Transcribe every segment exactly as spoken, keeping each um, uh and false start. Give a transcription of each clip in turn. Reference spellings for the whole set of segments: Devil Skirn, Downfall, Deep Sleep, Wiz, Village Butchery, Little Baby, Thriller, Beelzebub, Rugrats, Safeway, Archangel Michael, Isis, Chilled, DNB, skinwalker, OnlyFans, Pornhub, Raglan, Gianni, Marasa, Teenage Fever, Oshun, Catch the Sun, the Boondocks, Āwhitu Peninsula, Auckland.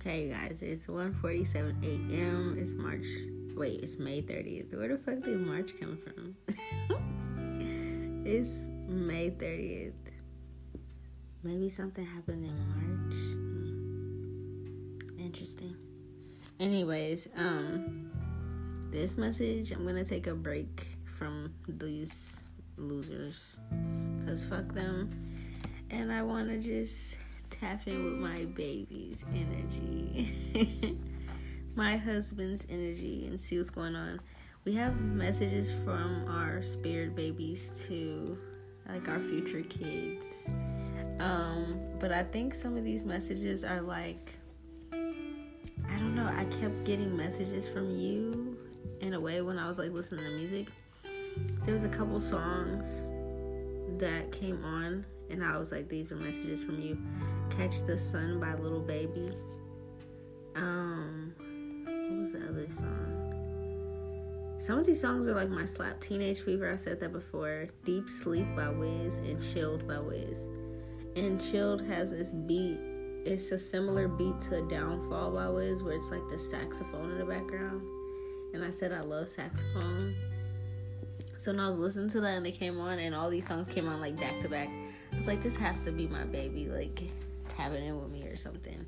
Okay, guys, it's one forty-seven a.m. It's March. Wait, it's May thirtieth. Where the fuck did March come from? It's May thirtieth. Maybe something happened in March. Interesting. Anyways, um, this message, I'm gonna take a break from these losers, cause fuck them, and I wanna just tap in with my baby's energy, my husband's energy, and see what's going on. We have messages from our spirit babies to, like, our future kids. Um, but I think some of these messages are like, I don't know, I kept getting messages from you in a way when I was, like, listening to music. There was a couple songs that came on, and I was like, these are messages from you. Catch the Sun by Little Baby. Um, what was the other song? Some of these songs are like my slap. Teenage Fever, I said that before. Deep Sleep by Wiz and Chilled by Wiz. And Chilled has this beat. It's a similar beat to Downfall by Wiz, where it's like the saxophone in the background. And I said I love saxophone. So when I was listening to that and they came on, and all these songs came on like back to back, I was like, this has to be my baby, like, tapping in with me or something.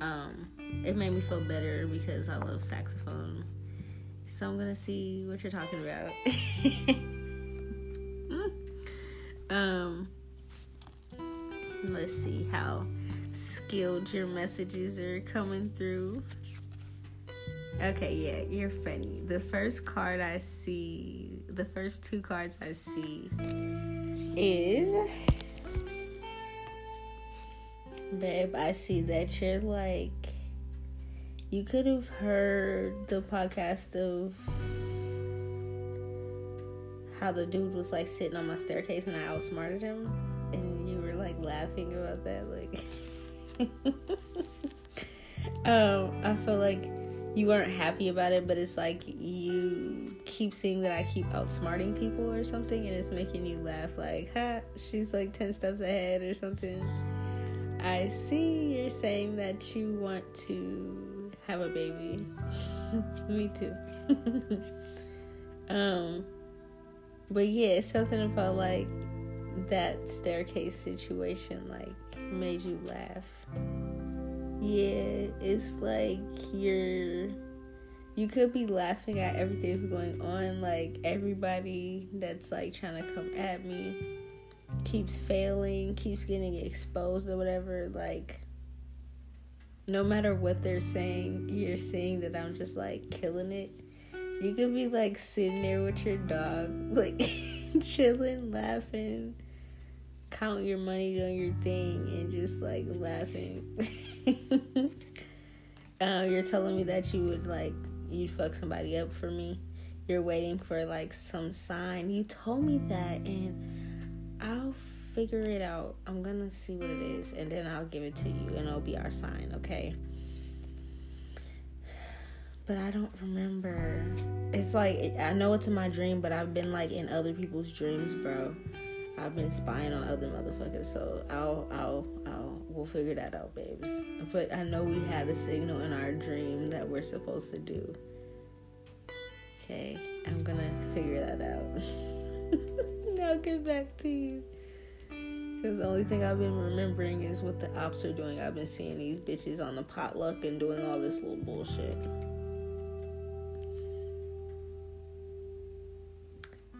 Um, it made me feel better because I love saxophone. So I'm gonna see what you're talking about. um, let's see how skilled your messages are coming through. Okay, yeah, you're funny. The first card I see, the first two cards I see is, babe, I see that you're like, you could have heard the podcast of how the dude was like sitting on my staircase and I outsmarted him, and you were like laughing about that, like, um, I feel like you weren't happy about it, but it's like you keep seeing that I keep outsmarting people or something, and it's making you laugh, like, ha, she's like ten steps ahead or something. I see you're saying that you want to have a baby. Me too. um, but yeah, it's something about, like, that staircase situation, like, made you laugh. Yeah, it's like you're, you could be laughing at everything that's going on, like everybody that's like trying to come at me keeps failing, keeps getting exposed or whatever, like no matter what they're saying, you're seeing that I'm just like killing it. You could be like sitting there with your dog, like chilling, laughing, count your money, doing your thing, and just like laughing. um, you're telling me that you would like, you'd fuck somebody up for me. You're waiting for like some sign. You told me that, and I'll figure it out. I'm gonna see what it is, and then I'll give it to you, and it'll be our sign, okay? But I don't remember. It's like, I know it's in my dream, but I've been like in other people's dreams, bro. I've been spying on other motherfuckers, so I'll, I'll, I'll, we'll figure that out, babes. But I know we had a signal in our dream that we're supposed to do. Okay, I'm gonna figure that out. I'll get back to you. Because the only thing I've been remembering is what the ops are doing. I've been seeing these bitches on the potluck and doing all this little bullshit.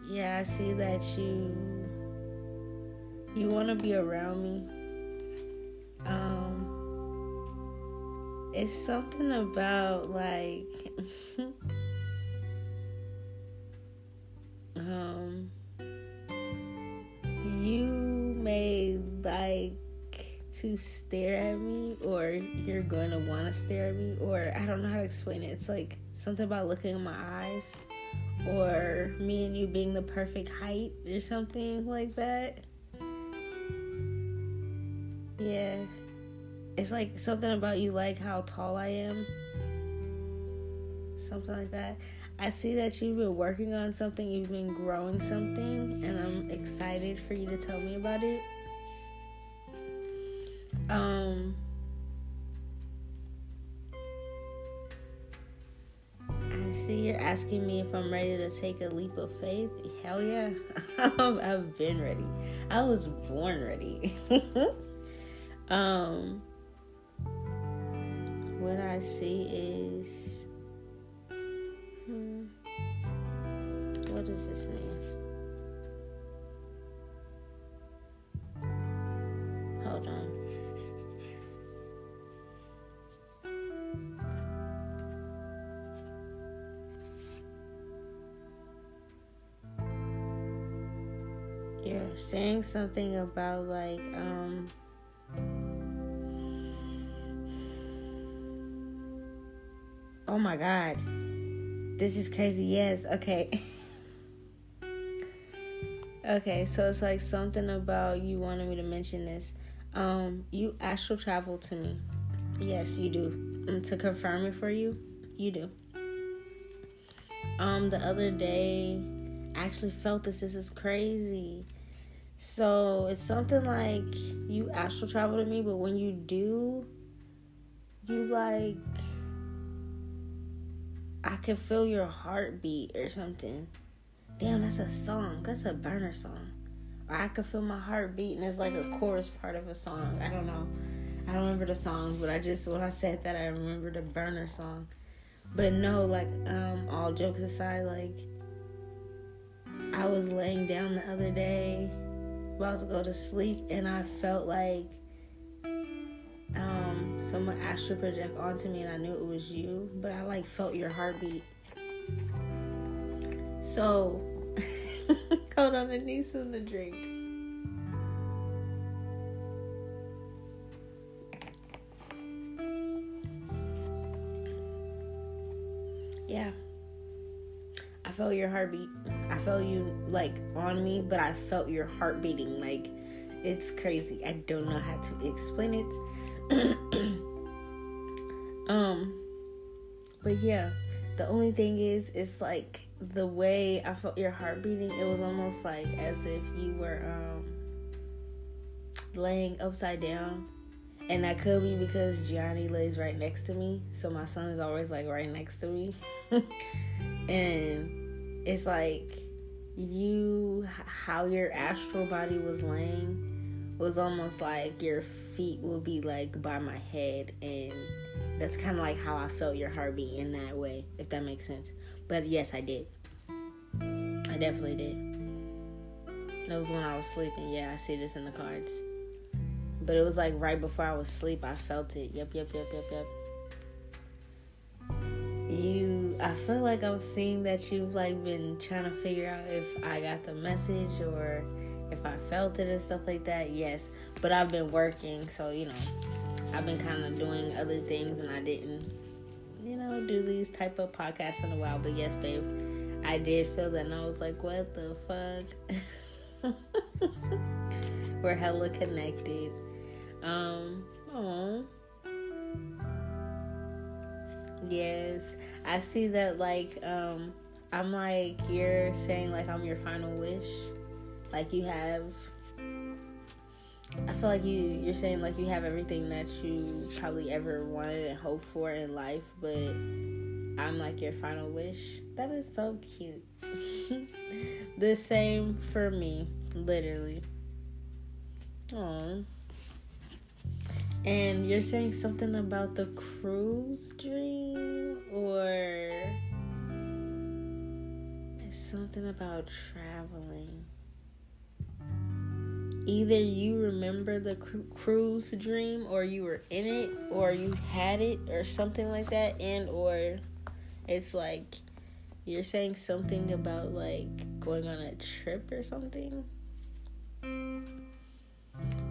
Yeah, I see that you... you want to be around me. Um, it's something about like, um, you may like to stare at me, or you're going to want to stare at me, or I don't know how to explain it. It's like something about looking in my eyes, or me and you being the perfect height or something like that. Yeah, it's like something about you like how tall I am, something like that. I see that you've been working on something, you've been growing something, and I'm excited for you to tell me about it. Um, and you're asking me if I'm ready to take a leap of faith? Hell yeah. I've been ready. I was born ready. um, what I see is, hmm, what is this name? Hold on. Saying something about like um oh my god, this is crazy. Yes, okay. Okay, so it's like something about, you wanted me to mention this, um you astral travel to me. Yes, you do. And to confirm it for you, you do. Um the other day I actually felt this. This is crazy. So it's something like you astral travel to me, but when you do, you like, I can feel your heartbeat or something. Damn, that's a song. That's a burner song. Or I can feel my heartbeat, and it's like a chorus part of a song. I don't know. I don't remember the song, but I just, when I said that, I remember the burner song. But no, like, um, all jokes aside, like, I was laying down the other day, about to go to sleep, and I felt like um someone astral project onto me, and I knew it was you, but I like felt your heartbeat. So hold on, I need something to drink. Yeah, I felt your heartbeat. I felt you, like, on me, but I felt your heart beating. Like, it's crazy. I don't know how to explain it. um, but yeah, the only thing is, it's like the way I felt your heart beating, it was almost like as if you were um laying upside down, and that could be because Gianni lays right next to me, so my son is always like right next to me. And it's like you, how your astral body was laying was almost like your feet would be like by my head, and that's kind of like how I felt your heartbeat in that way, if that makes sense. But yes, I did. I definitely did. That was when I was sleeping. Yeah, I see this in the cards. But it was like right before I was asleep, I felt it. Yep, yep, yep, yep, yep. You, I feel like I'm seeing that you've like been trying to figure out if I got the message or if I felt it and stuff like that. Yes, but I've been working, so you know, I've been kind of doing other things, and I didn't, you know, do these type of podcasts in a while. But yes, babe, I did feel that, and I was like, what the fuck? We're hella connected. Um, aww. Yes, I see that, like, um, I'm, like, you're saying, like, I'm your final wish, like, you have, I feel like you, you're saying, like, you have everything that you probably ever wanted and hoped for in life, but I'm, like, your final wish. That is so cute. The same for me, literally. Aww. And you're saying something about the cruise dream, or there's something about traveling. Either you remember the cru- cruise dream, or you were in it, or you had it, or something like that. And or it's like you're saying something about like going on a trip or something.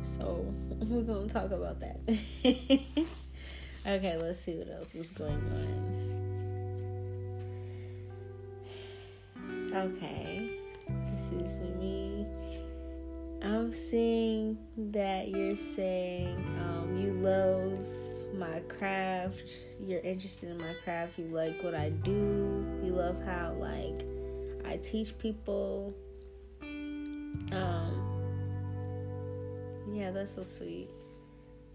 So, we're going to talk about that. Okay, let's see what else is going on. Okay. This is me. I'm seeing that you're saying um, you love my craft. You're interested in my craft. You like what I do. You love how, like, I teach people. Um... Yeah, that's so sweet.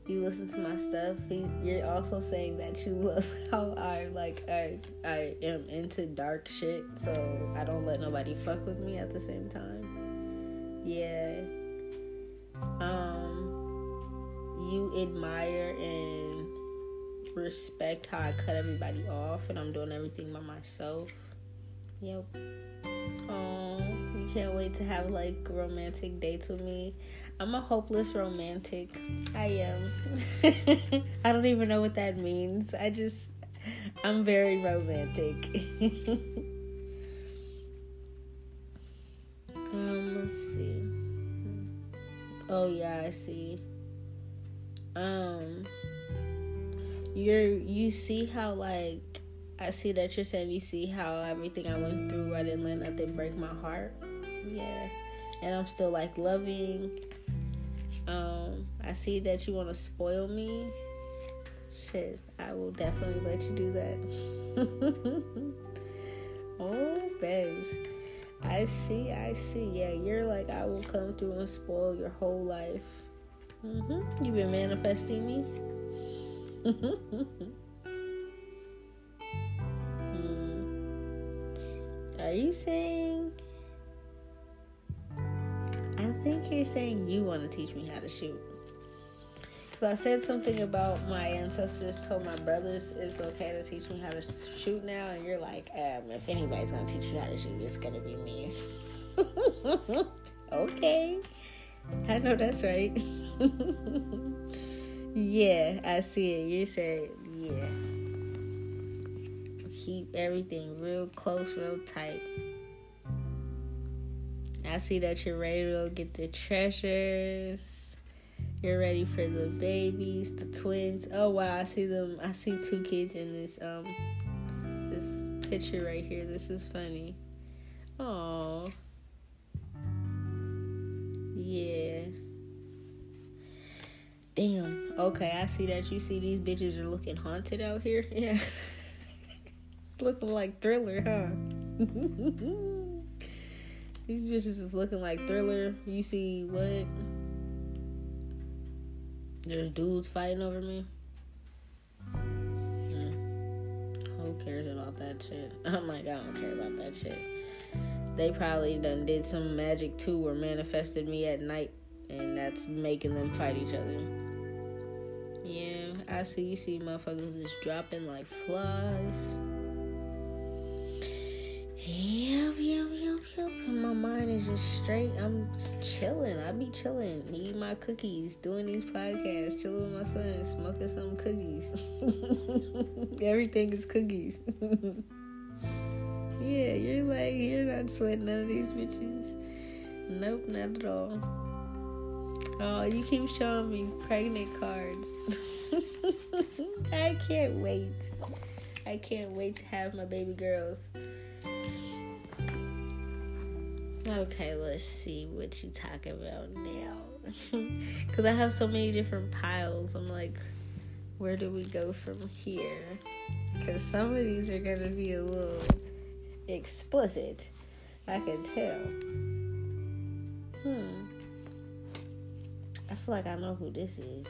You listen to my stuff, you're also saying that you love how I, like, I I am into dark shit, so I don't let nobody fuck with me at the same time. Yeah. Um, you admire and respect how I cut everybody off, and I'm doing everything by myself. Yep. Um, you can't wait to have, like, romantic dates with me. I'm a hopeless romantic. I am. I don't even know what that means. I just, I'm very romantic. um, let's see. Oh, yeah, I see. Um, you're, you see how, like, I see that you're saying you see how everything I went through, I didn't let nothing break my heart. Yeah. And I'm still, like, loving. Um, I see that you want to spoil me. Shit, I will definitely let you do that. Oh, babes. I see, I see. Yeah, you're like, I will come through and spoil your whole life. Mm-hmm. You've been manifesting me. Are you saying, I think you're saying you want to teach me how to shoot. Because I said something about my ancestors told my brothers it's okay to teach me how to shoot now. And you're like, um, if anybody's going to teach you how to shoot, it's going to be me. Okay. I know that's right. Yeah, I see it. You said, yeah. Keep everything real close, real tight. I see that you're ready to go get the treasures. You're ready for the babies, the twins. Oh wow, I see them. I see two kids in this um this picture right here. This is funny. Oh yeah. Damn. Okay, I see that you see these bitches are looking haunted out here. Yeah. Looking like Thriller, huh? These bitches is looking like Thriller. You see what? There's dudes fighting over me. Mm. Who cares about that shit? I'm like, I don't care about that shit. They probably done did some magic too, or manifested me at night, and that's making them fight each other. Yeah, I see. You see motherfuckers just dropping like flies. Yep, yep, yep, yep. My mind is just straight. I'm chilling. I be chilling. Eating my cookies, doing these podcasts, chilling with my son, smoking some cookies. Everything is cookies. Yeah, you're like, you're not sweating none of these bitches. Nope, not at all. Oh, you keep showing me pregnant cards. I can't wait. I can't wait to have my baby girls. Okay, let's see what you talk about now. Because I have so many different piles. I'm like, where do we go from here? Because some of these are going to be a little explicit. I can tell. Hmm. I feel like I know who this is.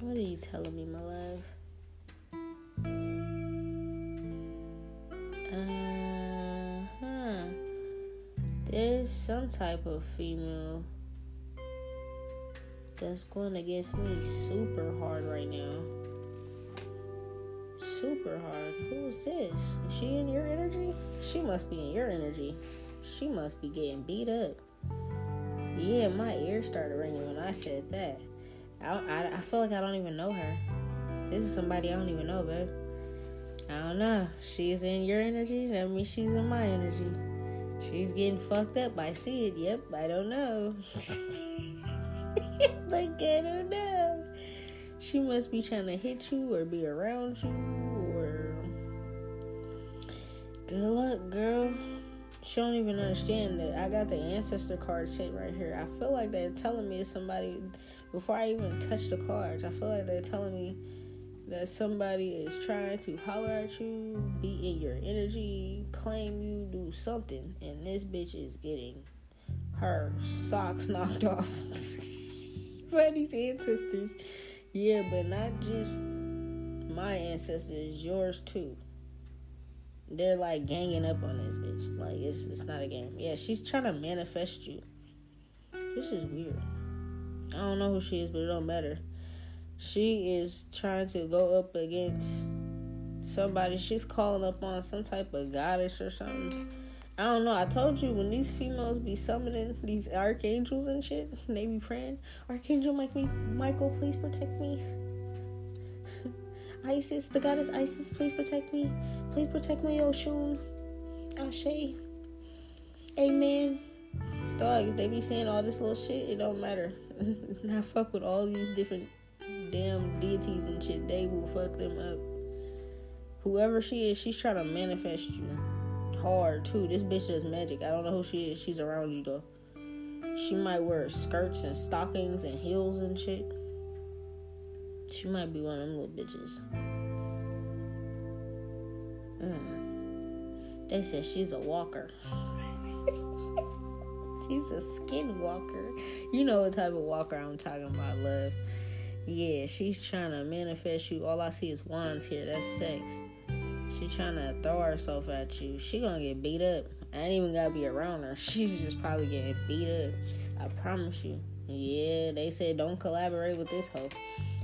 What are you telling me, my love? There's some type of female that's going against me super hard right now. Super hard. Who is this? Is she in your energy? She must be in your energy. She must be getting beat up. Yeah, my ears started ringing when I said that. I, I, I feel like I don't even know her. This is somebody I don't even know, babe. I don't know. She's in your energy. That means she's in my energy. She's getting fucked up. I see it. Yep, I don't know. Like, I don't know. She must be trying to hit you or be around you or... Good luck, girl. She don't even understand that I got the ancestor card shit right here. I feel like they're telling me somebody... Before I even touch the cards, I feel like they're telling me that somebody is trying to holler at you, be in your energy, claim you, do something. And this bitch is getting her socks knocked off. everybody's ancestors. Yeah, but not just my ancestors, yours too. They're like ganging up on this bitch. Like it's it's not a game. Yeah, she's trying to manifest you. This is weird. I don't know who she is, but it don't matter. She is trying to go up against somebody. She's calling up on some type of goddess or something. I don't know. I told you, when these females be summoning these archangels and shit, they be praying, Archangel Michael, please protect me. Isis, the goddess Isis, please protect me. Please protect me, Oshun. Ashe. Amen. Dog, if they be saying all this little shit, it don't matter. I fuck with all these different damn deities and shit. They will fuck them up. Whoever she is, she's trying to manifest you. Hard too. This bitch does magic. I don't know who she is. She's around you though. She might wear skirts and stockings and heels and shit. She might be one of them little bitches. Ugh. They said she's a walker. She's a skinwalker. You know what type of walker I'm talking about, love. Yeah, she's trying to manifest you. All I see is wands here. That's sex. She trying to throw herself at you. She gonna get beat up. I ain't even gotta be around her. She's just probably getting beat up. I promise you. Yeah, they said don't collaborate with this hoe.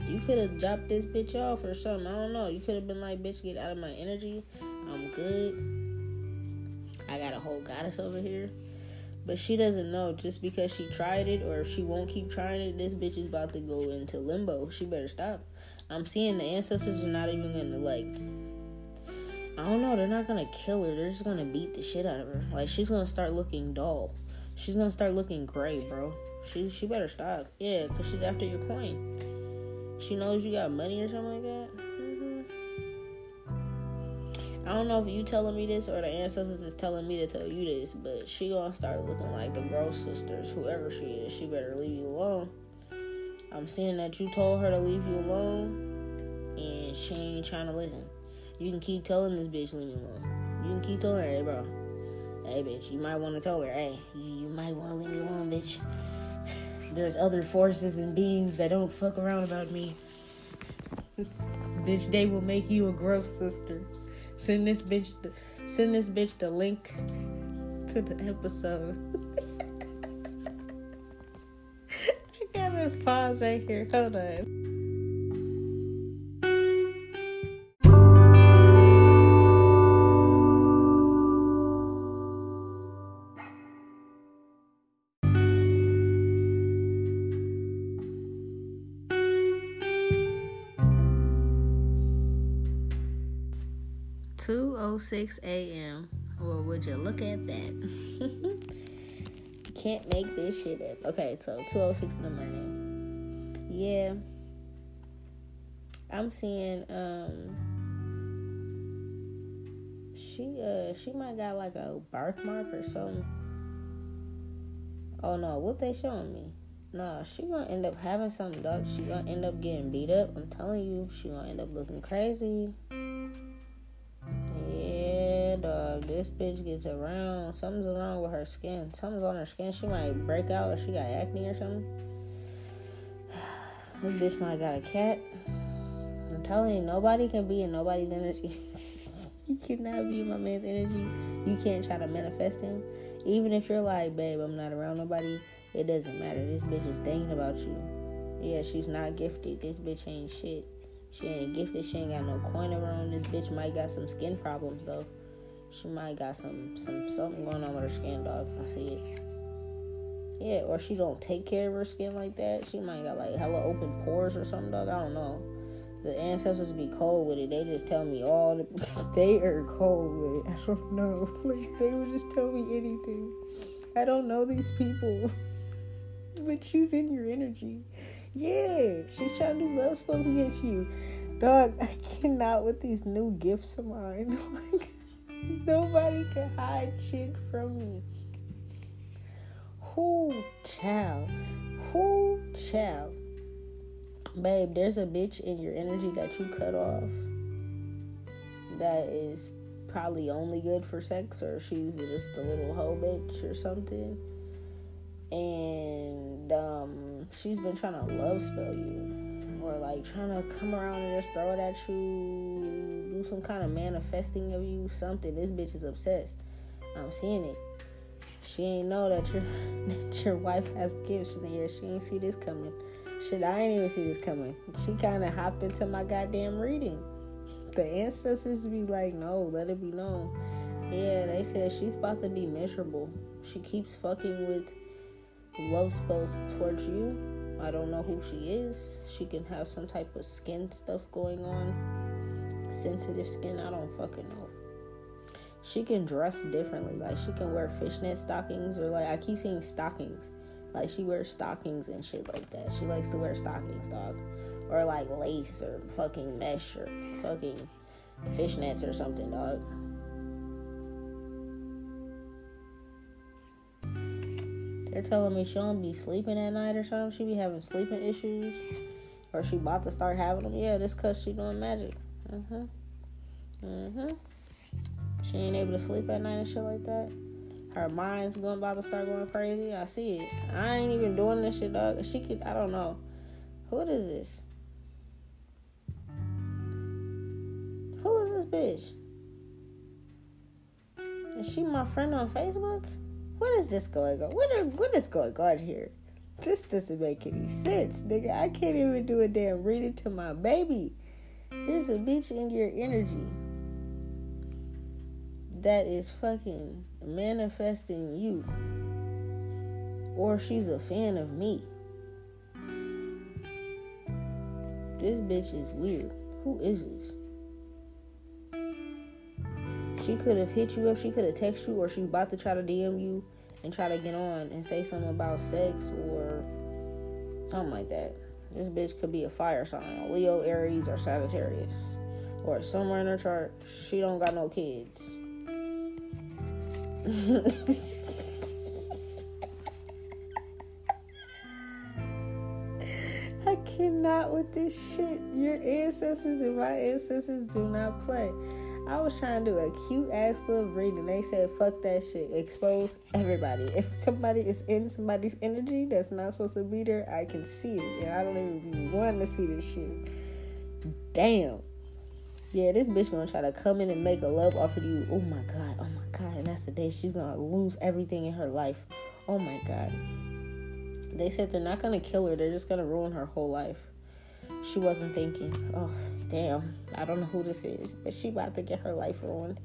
You could have dropped this bitch off or something. I don't know. You could have been like, bitch, get out of my energy. I'm good. I got a whole goddess over here. But she doesn't know, just because she tried it, or if she won't keep trying it, this bitch is about to go into limbo. She better stop. I'm seeing the ancestors are not even gonna, like, I don't know, they're not gonna kill her. They're just gonna beat the shit out of her. Like, she's gonna start looking dull. She's gonna start looking gray, bro. She she better stop. Yeah, because she's after your coin. She knows you got money or something like that. I don't know if you telling me this or the ancestors is telling me to tell you this, but she gonna start looking like the girl sisters, whoever she is. She better leave you alone. I'm seeing that you told her to leave you alone, and she ain't trying to listen. You can keep telling this bitch leave me alone. You can keep telling her, hey, bro. Hey, bitch, you might want to tell her, hey, you, you might want to leave me alone, bitch. There's other forces and beings that don't fuck around about me. Bitch, they will make you a girl sister. Send this bitch the, send this bitch the link to the episode. I gotta pause right here. Hold on. two oh six a.m. Well, would you look at that? Can't make this shit up. Okay, so two oh six in the morning. Yeah. I'm seeing, um... She, uh, she might got, like, a birthmark or something. Oh, no, what they showing me? No, she gonna end up having something, dog. She gonna end up getting beat up. I'm telling you, she gonna end up looking crazy. Dog, this bitch gets around. Something's wrong with her skin. Something's on her skin. She might break out, or she got acne or something. This bitch might got a cat. I'm telling you, nobody can be in nobody's energy. You cannot be in my man's energy. You can't try to manifest him. Even if you're like, babe, I'm not around nobody, it doesn't matter. This bitch is thinking about you. Yeah, she's not gifted. This bitch ain't shit. She ain't gifted. She ain't got no coin around. This bitch might got some skin problems though. She might got some, some something going on with her skin, dog. I see it. Yeah, or she don't take care of her skin like that. She might got, like, hella open pores or something, dog. I don't know. The ancestors be cold with it. They just tell me all the... They are cold with it. I don't know. Like, they would just tell me anything. I don't know these people. But she's in your energy. Yeah, she's trying to do love spells against you. Dog, I cannot with these new gifts of mine. Like... Nobody can hide shit from me. Who child? Who child? Babe, there's a bitch in your energy that you cut off that is probably only good for sex, or she's just a little hoe bitch or something. and um, she's been trying to love spell you, or like trying to come around and just throw it at you, do some kind of manifesting of you, something. This bitch is obsessed. I'm seeing it. She ain't know that your that your wife has gifts, nigga. She ain't see this coming. Shit, I ain't even see this coming. She kind of hopped into my goddamn reading. The ancestors be like, no, let it be known. Yeah, they said she's about to be miserable. She keeps fucking with love spells towards you. I don't know who she is. She can have some type of skin stuff going on. Sensitive skin, I don't fucking know. She can dress differently. Like, she can wear fishnet stockings, or like, I keep seeing stockings. Like, she wears stockings and shit like that. She likes to wear stockings, dog. Or like lace or fucking mesh or fucking fishnets or something, dog. They're telling me she don't be sleeping at night or something. She be having sleeping issues. Or she about to start having them. Yeah, this cuz she doing magic. Mm-hmm. Mm-hmm. She ain't able to sleep at night and shit like that. Her mind's going about to start going crazy. I see it. I ain't even doing this shit, dog. She could, I don't know. Who is this? Who is this bitch? Is she my friend on Facebook? What is this going on? What, are, what is going on here? This doesn't make any sense, nigga. I can't even do a damn reading to my baby. There's a bitch in your energy that is fucking manifesting you, or she's a fan of me. This bitch is weird. Who is this? She could have hit you up, she could have texted you, or she's about to try to D M you and try to get on and say something about sex or something like that. This bitch could be a fire sign, Leo, Aries, or Sagittarius, or somewhere in her chart. She don't got no kids. I cannot with this shit. Your ancestors and my ancestors do not play. I was trying to do a cute ass little reading. They said fuck that shit. Expose everybody. If somebody is in somebody's energy that's not supposed to be there, I can see it. And I don't even want to see this shit. Damn. Yeah, this bitch gonna try to come in and make a love offer to you. Oh my god, oh my god. And that's the day she's gonna lose everything in her life. Oh my god. They said they're not gonna kill her. They're just gonna ruin her whole life. She wasn't thinking. Oh, damn. I don't know who this is, but she about to get her life ruined.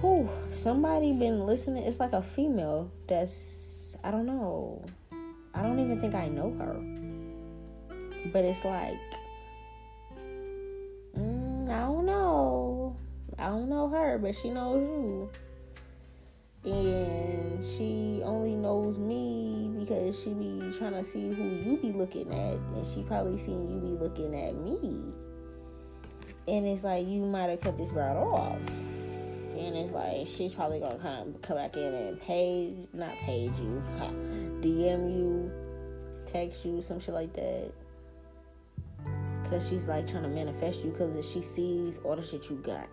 Whew. Somebody been listening. It's like a female that's, I don't know. I don't even think I know her. But it's like, I don't know. I don't know her, but she knows you. And she only knows me because she be trying to see who you be looking at. And she probably seen you be looking at me. And it's like, you might have cut this route off. And it's like, she's probably going to come, come back in and page, not page you, D M you, text you, some shit like that. Because she's like trying to manifest you because she sees all the shit you got.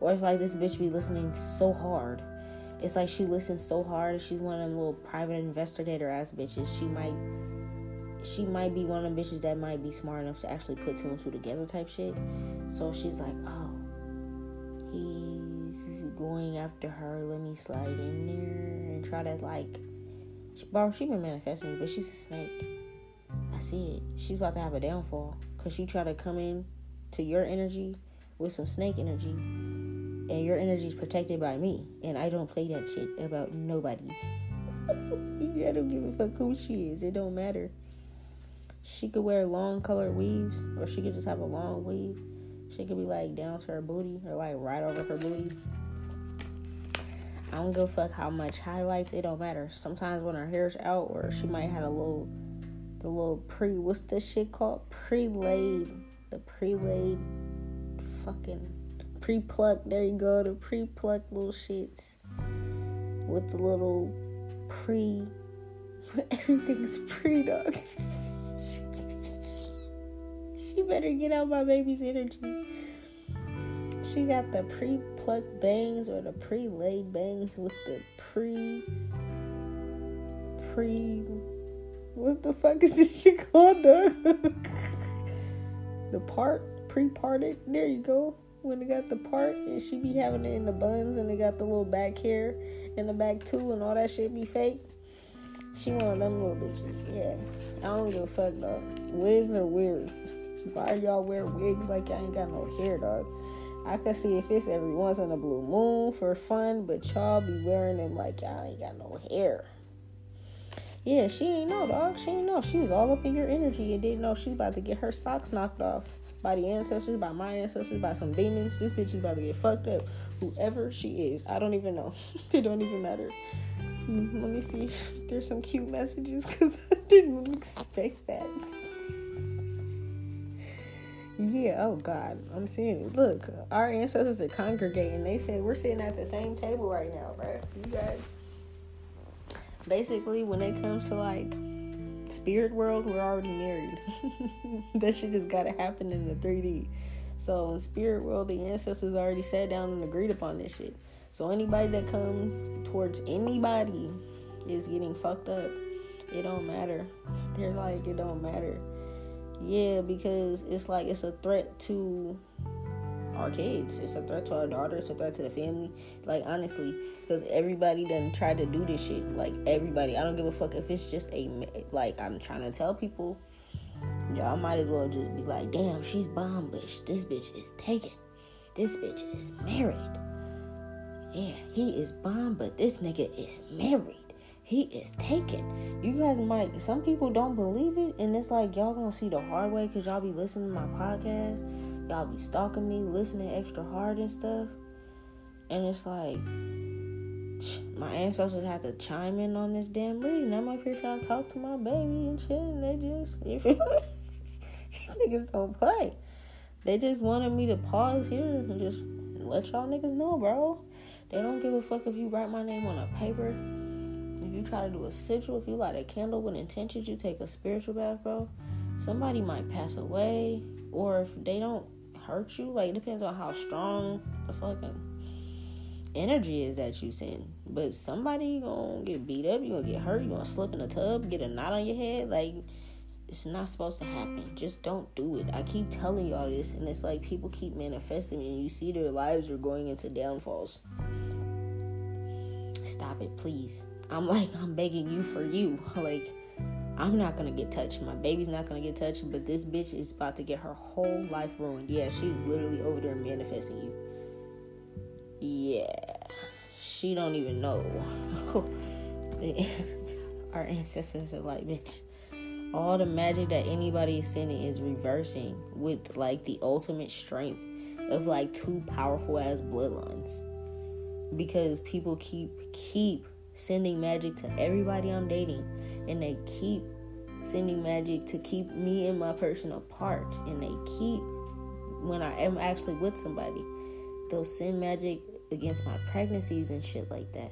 Or it's like this bitch be listening so hard. It's like she listens so hard. She's one of them little private investigator ass bitches. She might she might be one of them bitches that might be smart enough to actually put two and two together type shit. So she's like, oh, he's going after her. Let me slide in there and try to like... Bro, she been manifesting you, but she's a snake. I see it. She's about to have a downfall. Because she tried to come in to your energy with some snake energy. And your energy is protected by me. And I don't play that shit about nobody. I don't give a fuck who she is. It don't matter. She could wear long colored weaves. Or she could just have a long weave. She could be like down to her booty. Or like right over her booty. I don't give a fuck how much highlights. It don't matter. Sometimes when her hair's out. Or she might have a little... The little pre, what's this shit called? Pre-laid. The pre-laid fucking pre-pluck. There you go. The pre-pluck little shits. With the little pre. Everything's pre, dog. She better get out my baby's energy. She got the pre-pluck bangs or the pre-laid bangs with the pre. pre, what the fuck is this shit called, dog? The part, pre-parted, there you go. When they got the part, and she be having it in the buns, and they got the little back hair in the back too, and all that shit be fake. She one of them little bitches, yeah. I don't give a fuck, dog. Wigs are weird. Why y'all wear wigs like y'all ain't got no hair, dog? I could see if it's every once in a blue moon for fun, but y'all be wearing them like y'all ain't got no hair. Yeah, she ain't know, dog. She ain't know. She was all up in your energy and didn't know she was about to get her socks knocked off by the ancestors, by my ancestors, by some demons. This bitch is about to get fucked up. Whoever she is, I don't even know. It don't even matter. Let me see if there's some cute messages, because I didn't expect that. Yeah, oh God, I'm seeing it. Look, our ancestors are congregating. They said we're sitting at the same table right now, bro. You guys, basically, when it comes to like spirit world, we're already married. That shit just gotta happen in the three D. So in spirit world, the ancestors already sat down and agreed upon this shit. So anybody that comes towards anybody is getting fucked up. It don't matter. They're like, it don't matter. Yeah, because it's like, it's a threat to our kids. It's a threat to our daughter. It's a threat to the family. Like, honestly, because everybody done tried to do this shit. Like, everybody. I don't give a fuck if it's just a, like, I'm trying to tell people, y'all might as well just be like, damn, she's bomb, but this bitch is taken. This bitch is married. Yeah, he is bomb, but this nigga is married. He is taken. You guys might, some people don't believe it, and it's like, y'all gonna see the hard way, because y'all be listening to my podcast, y'all be stalking me, listening extra hard and stuff, and it's like, my ancestors had to chime in on this damn reading. I'm up here trying to talk to my baby and shit, and they just, you feel me? These niggas don't play. They just wanted me to pause here and just let y'all niggas know, bro. They don't give a fuck if you write my name on a paper. If you try to do a sigil, if you light a candle with intentions, you take a spiritual bath, bro. Somebody might pass away, or if they don't hurt you, like, it depends on how strong the fucking energy is that you send. But somebody gonna get beat up, you gonna get hurt, you gonna slip in a tub, get a knot on your head. Like, it's not supposed to happen. Just don't do it. I keep telling y'all this, and it's like people keep manifesting, and you see their lives are going into downfalls. Stop it, please. I'm like, I'm begging you for you. Like, I'm not gonna get touched. My baby's not gonna get touched, but this bitch is about to get her whole life ruined. Yeah, she's literally over there manifesting you. Yeah. She don't even know. Our ancestors are like, bitch, all the magic that anybody is sending is reversing with, like, the ultimate strength of, like, two powerful-ass bloodlines. Because people keep, keep sending magic to everybody I'm dating, and they keep sending magic to keep me and my person apart, and they keep, when I am actually with somebody, they'll send magic against my pregnancies and shit like that.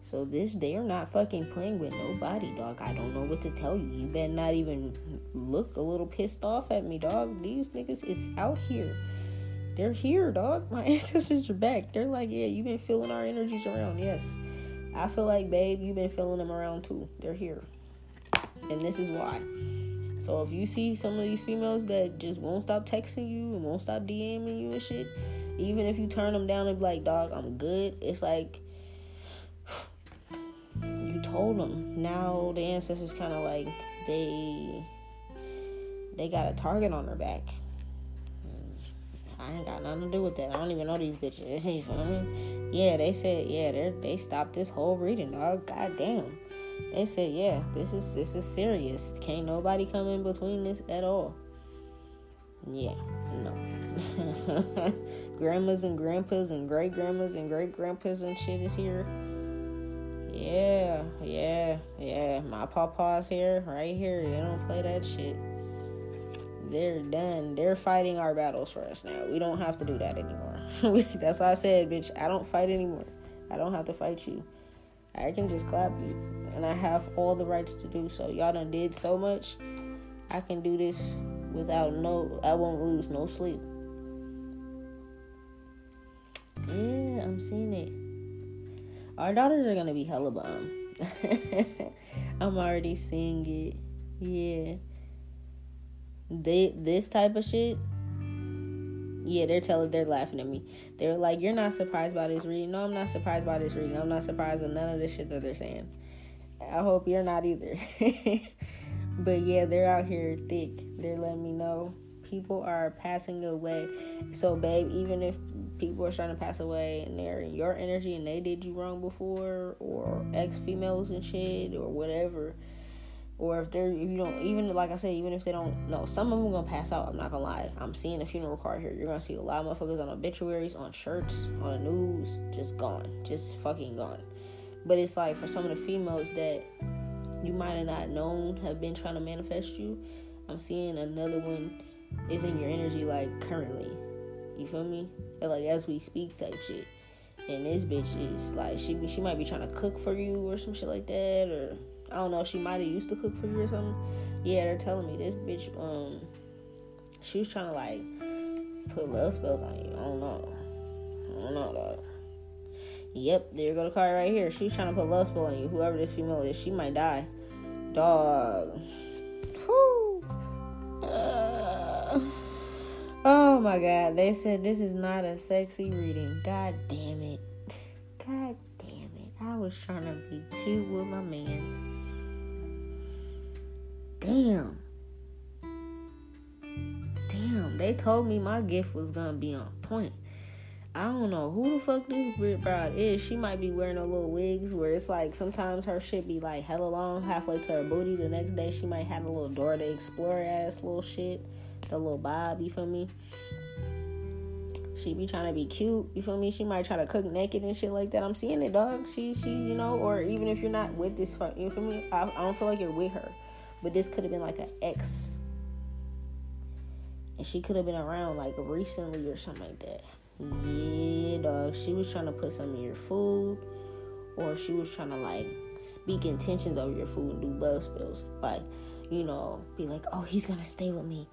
So this, they are not fucking playing with nobody, dog. I don't know what to tell you. You better not even look a little pissed off at me, dog. These niggas is out here. They're here, dog. My ancestors are back. They're like, yeah, you've been feeling our energies around. Yes, I feel like, babe, you've been feeling them around too. They're here. And this is why. So if you see some of these females that just won't stop texting you and won't stop DMing you and shit, even if you turn them down and be like, dog, I'm good, it's like, you told them. Now the ancestors kind of like, they they got a target on their back. I ain't got nothing to do with that. I don't even know these bitches. You feel me? Yeah, they said, yeah, they they stopped this whole reading, dog. God damn. They said, yeah, this is this is serious. Can't nobody come in between this at all. Yeah, no. Grandmas and grandpas and great grandmas and great grandpas and shit is here. Yeah, yeah, yeah. My papa's here, right here. They don't play that shit. They're done. They're fighting our battles for us now. We don't have to do that anymore. That's why I said, bitch, I don't fight anymore. I don't have to fight you. I can just clap you. And I have all the rights to do so. Y'all done did so much. I can do this without no... I won't lose no sleep. Yeah, I'm seeing it. Our daughters are going to be hella bomb. I'm already seeing it. Yeah. They, this type of shit. Yeah, they're telling, they're laughing at me. They're like, "You're not surprised by this reading." No, I'm not surprised by this reading. I'm not surprised at none of the shit that they're saying. I hope you're not either. But yeah, they're out here thick. They're letting me know people are passing away. So, babe, even if people are trying to pass away and they're in your energy and they did you wrong before, or ex-females and shit, or whatever, or if they're, you don't, even like I said, even if they don't know, some of them gonna pass out. I'm not gonna lie. I'm seeing a funeral card here. You're gonna see a lot of motherfuckers on obituaries, on shirts, on the news, just gone, just fucking gone. But it's like, for some of the females that you might have not known have been trying to manifest you, I'm seeing another one is in your energy, like currently. You feel me? Like as we speak type shit. And this bitch is like, she she might be trying to cook for you or some shit like that, or I don't know, she might have used to cook for you or something. Yeah, they're telling me this bitch, um, she was trying to like put love spells on you. I don't know. I don't know, dog. Yep, there go the card right here. She was trying to put love spell on you. Whoever this female is, she might die, dog. Whew. Uh, oh my god, they said this is not a sexy reading. God damn it. God damn it. I was trying to be cute with my mans. Damn. Damn, they told me my gift was gonna be on point. I don't know who the fuck this weird broad is. She might be wearing a little wigs where it's like sometimes her shit be like hella long, halfway to her booty. The next day she might have a little Dora the Explorer ass little shit, the little bob, you feel me? She be trying to be cute, you feel me? She might try to cook naked and shit like that. I'm seeing it, dog. She, she, you know, or even if you're not with this fuck, you feel me? I, I don't feel like you're with her, but this could have been like an ex, and she could have been around like recently or something like that. Yeah, dog. She was trying to put some in your food, or she was trying to like speak intentions over your food and do love spells. Like, you know, be like, "Oh, he's gonna stay with me,"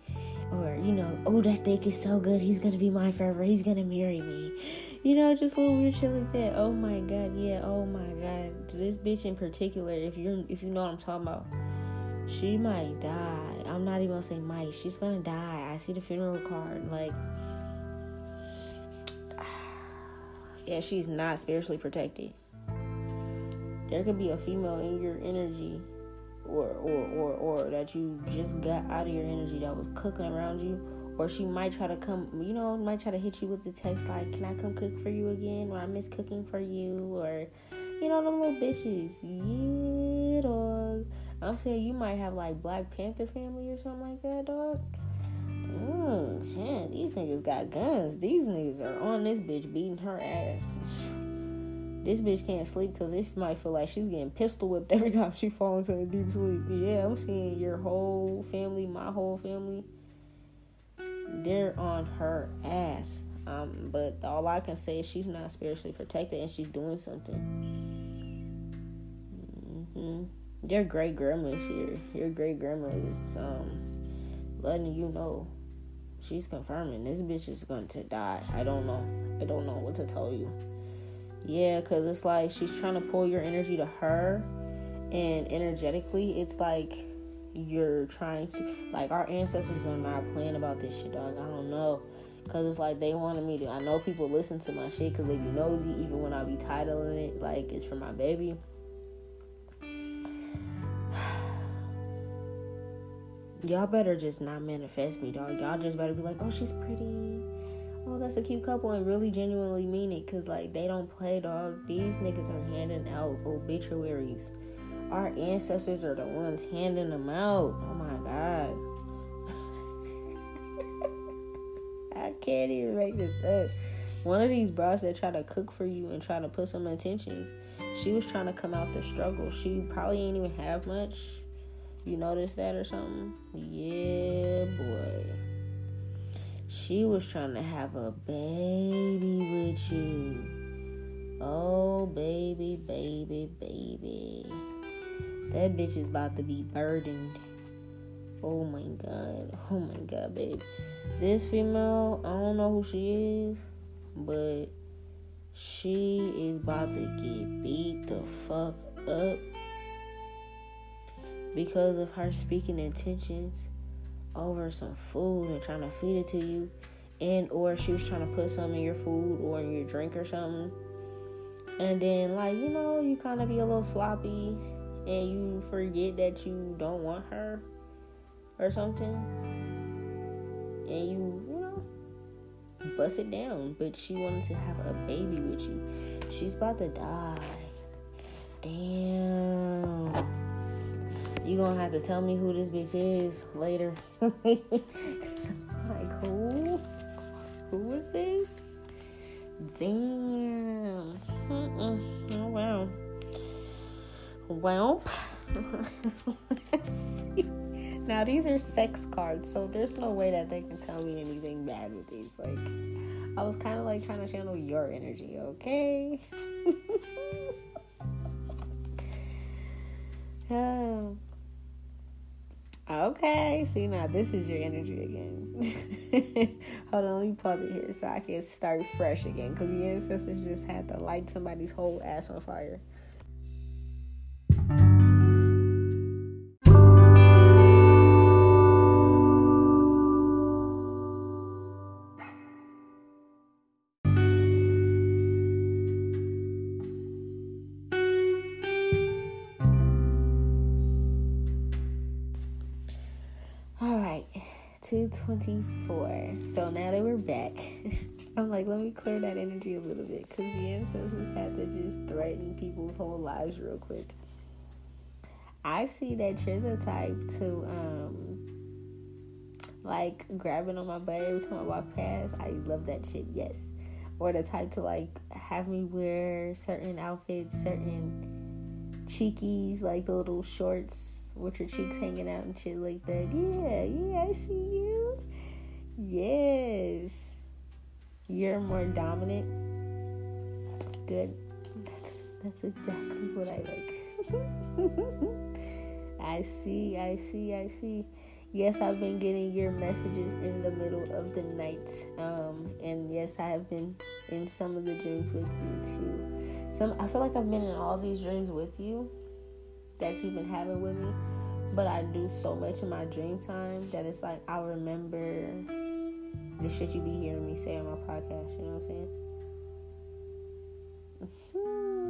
or you know, "Oh, that dick is so good, he's gonna be mine forever, he's gonna marry me," you know, just little weird shit like that. Oh my god, yeah. Oh my god, this bitch in particular, if you're, if you know what I'm talking about, she might die. I'm not even gonna say might. She's gonna die. I see the funeral card, like. Yeah, she's not spiritually protected. There could be a female in your energy, or, or, or, or that you just got out of your energy, that was cooking around you, or she might try to come, you know, might try to hit you with the text like, "Can I come cook for you again?" Or "I miss cooking for you," or, you know, them little bitches. Yeah, dog. I'm saying you might have like Black Panther family or something like that, dog. Mm, shit, these niggas got guns. These niggas are on this bitch beating her ass. This bitch can't sleep because it might feel like she's getting pistol whipped every time she falls into a deep sleep. Yeah, I'm seeing your whole family, my whole family. They're on her ass. Um, but all I can say is she's not spiritually protected and she's doing something. Mm-hmm. Your great grandma's here. Your great grandma is um, letting you know. She's confirming this bitch is going to die. I don't know. I don't know what to tell you. Yeah, because it's like she's trying to pull your energy to her. And energetically, it's like you're trying to... Like, our ancestors are not playing about this shit, dog. I don't know. Because it's like they wanted me to... I know people listen to my shit because they be nosy. Even when I be titling it, like, it's for my baby. Y'all better just not manifest me, dog. Y'all just better be like, "Oh, she's pretty. Oh, that's a cute couple," and really genuinely mean it, because, like, they don't play, dog. These niggas are handing out obituaries. Our ancestors are the ones handing them out. Oh, my God. I can't even make this up. One of these bras that try to cook for you and try to put some intentions, she was trying to come out the struggle. She probably ain't even have much. You notice that or something? Yeah, boy. She was trying to have a baby with you. Oh, baby, baby, baby. That bitch is about to be burdened. Oh, my God. Oh, my God, babe. This female, I don't know who she is, but she is about to get beat the fuck up. because of her speaking intentions over some food and trying to feed it to you, and or she was trying to put some in your food or in your drink or something. And then, like, you know, you kind of be a little sloppy and you forget that you don't want her or something, and you, you know, bust it down. But she wanted to have a baby with you. She's about to die. Damn. You gonna have to tell me who this bitch is later. So I'm like, who? Who is this? Damn. Mm-mm. Oh, wow. Well. Now, these are sex cards, so there's no way that they can tell me anything bad with these. Like, I was kind of like trying to channel your energy, okay? Oh. Okay, see, now this is your energy again. Hold on, let me pause it here so I can start fresh again, because the ancestors just had to light somebody's whole ass on fire. two twenty-four. So now that we're back, I'm like, let me clear that energy a little bit, because the ancestors had to just threaten people's whole lives real quick. I see that you're the type to um like grabbing on my butt every time I walk past. I love that shit. Yes. Or the type to like have me wear certain outfits, certain cheekies, like the little shorts with your cheeks hanging out and shit like that. Yeah, yeah, I see you. Yes. You're more dominant. Good. That's that's exactly what I like. I see, I see, I see. Yes, I've been getting your messages in the middle of the night. Um, and yes, I have been in some of the dreams with you too. Some I feel like I've been in all these dreams with you that you've been having with me, but I do so much in my dream time that it's like I remember the shit you be hearing me say on my podcast, you know what I'm saying?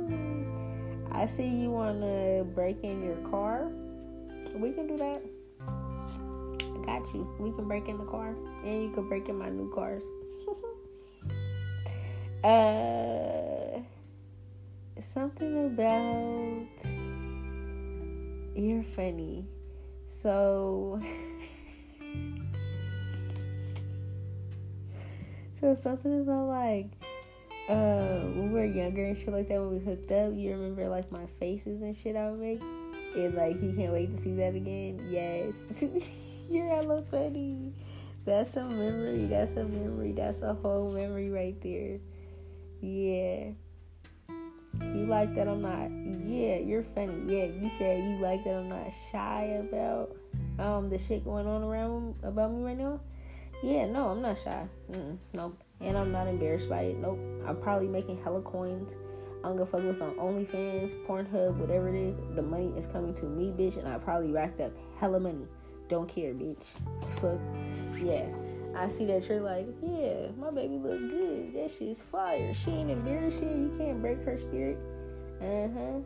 Mm-hmm. I see you wanna break in your car. We can do that. I got you. We can break in the car, and you can break in my new cars. uh, something about you're funny. So so something about like uh when we were younger and shit like that, when we hooked up, you remember like my faces and shit I would make, and like you can't wait to see that again. Yes. You're hella funny. That's a memory. That's a memory. That's a whole memory right there. Yeah. You like that I'm not, yeah, you're funny. Yeah, you said you like that I'm not shy about um the shit going on around about me right now. Yeah, no, I'm not shy. Mm-mm, nope. And I'm not embarrassed by it. Nope. I'm probably making hella coins. I'm gonna fuck what's on OnlyFans, Pornhub, whatever it is. The money is coming to me, bitch, and I probably racked up hella money. Don't care, bitch. Fuck. Yeah. I see that you're like, yeah, my baby look good. That shit's fire. She ain't embarrassed shit. You can't break her spirit. Uh-huh.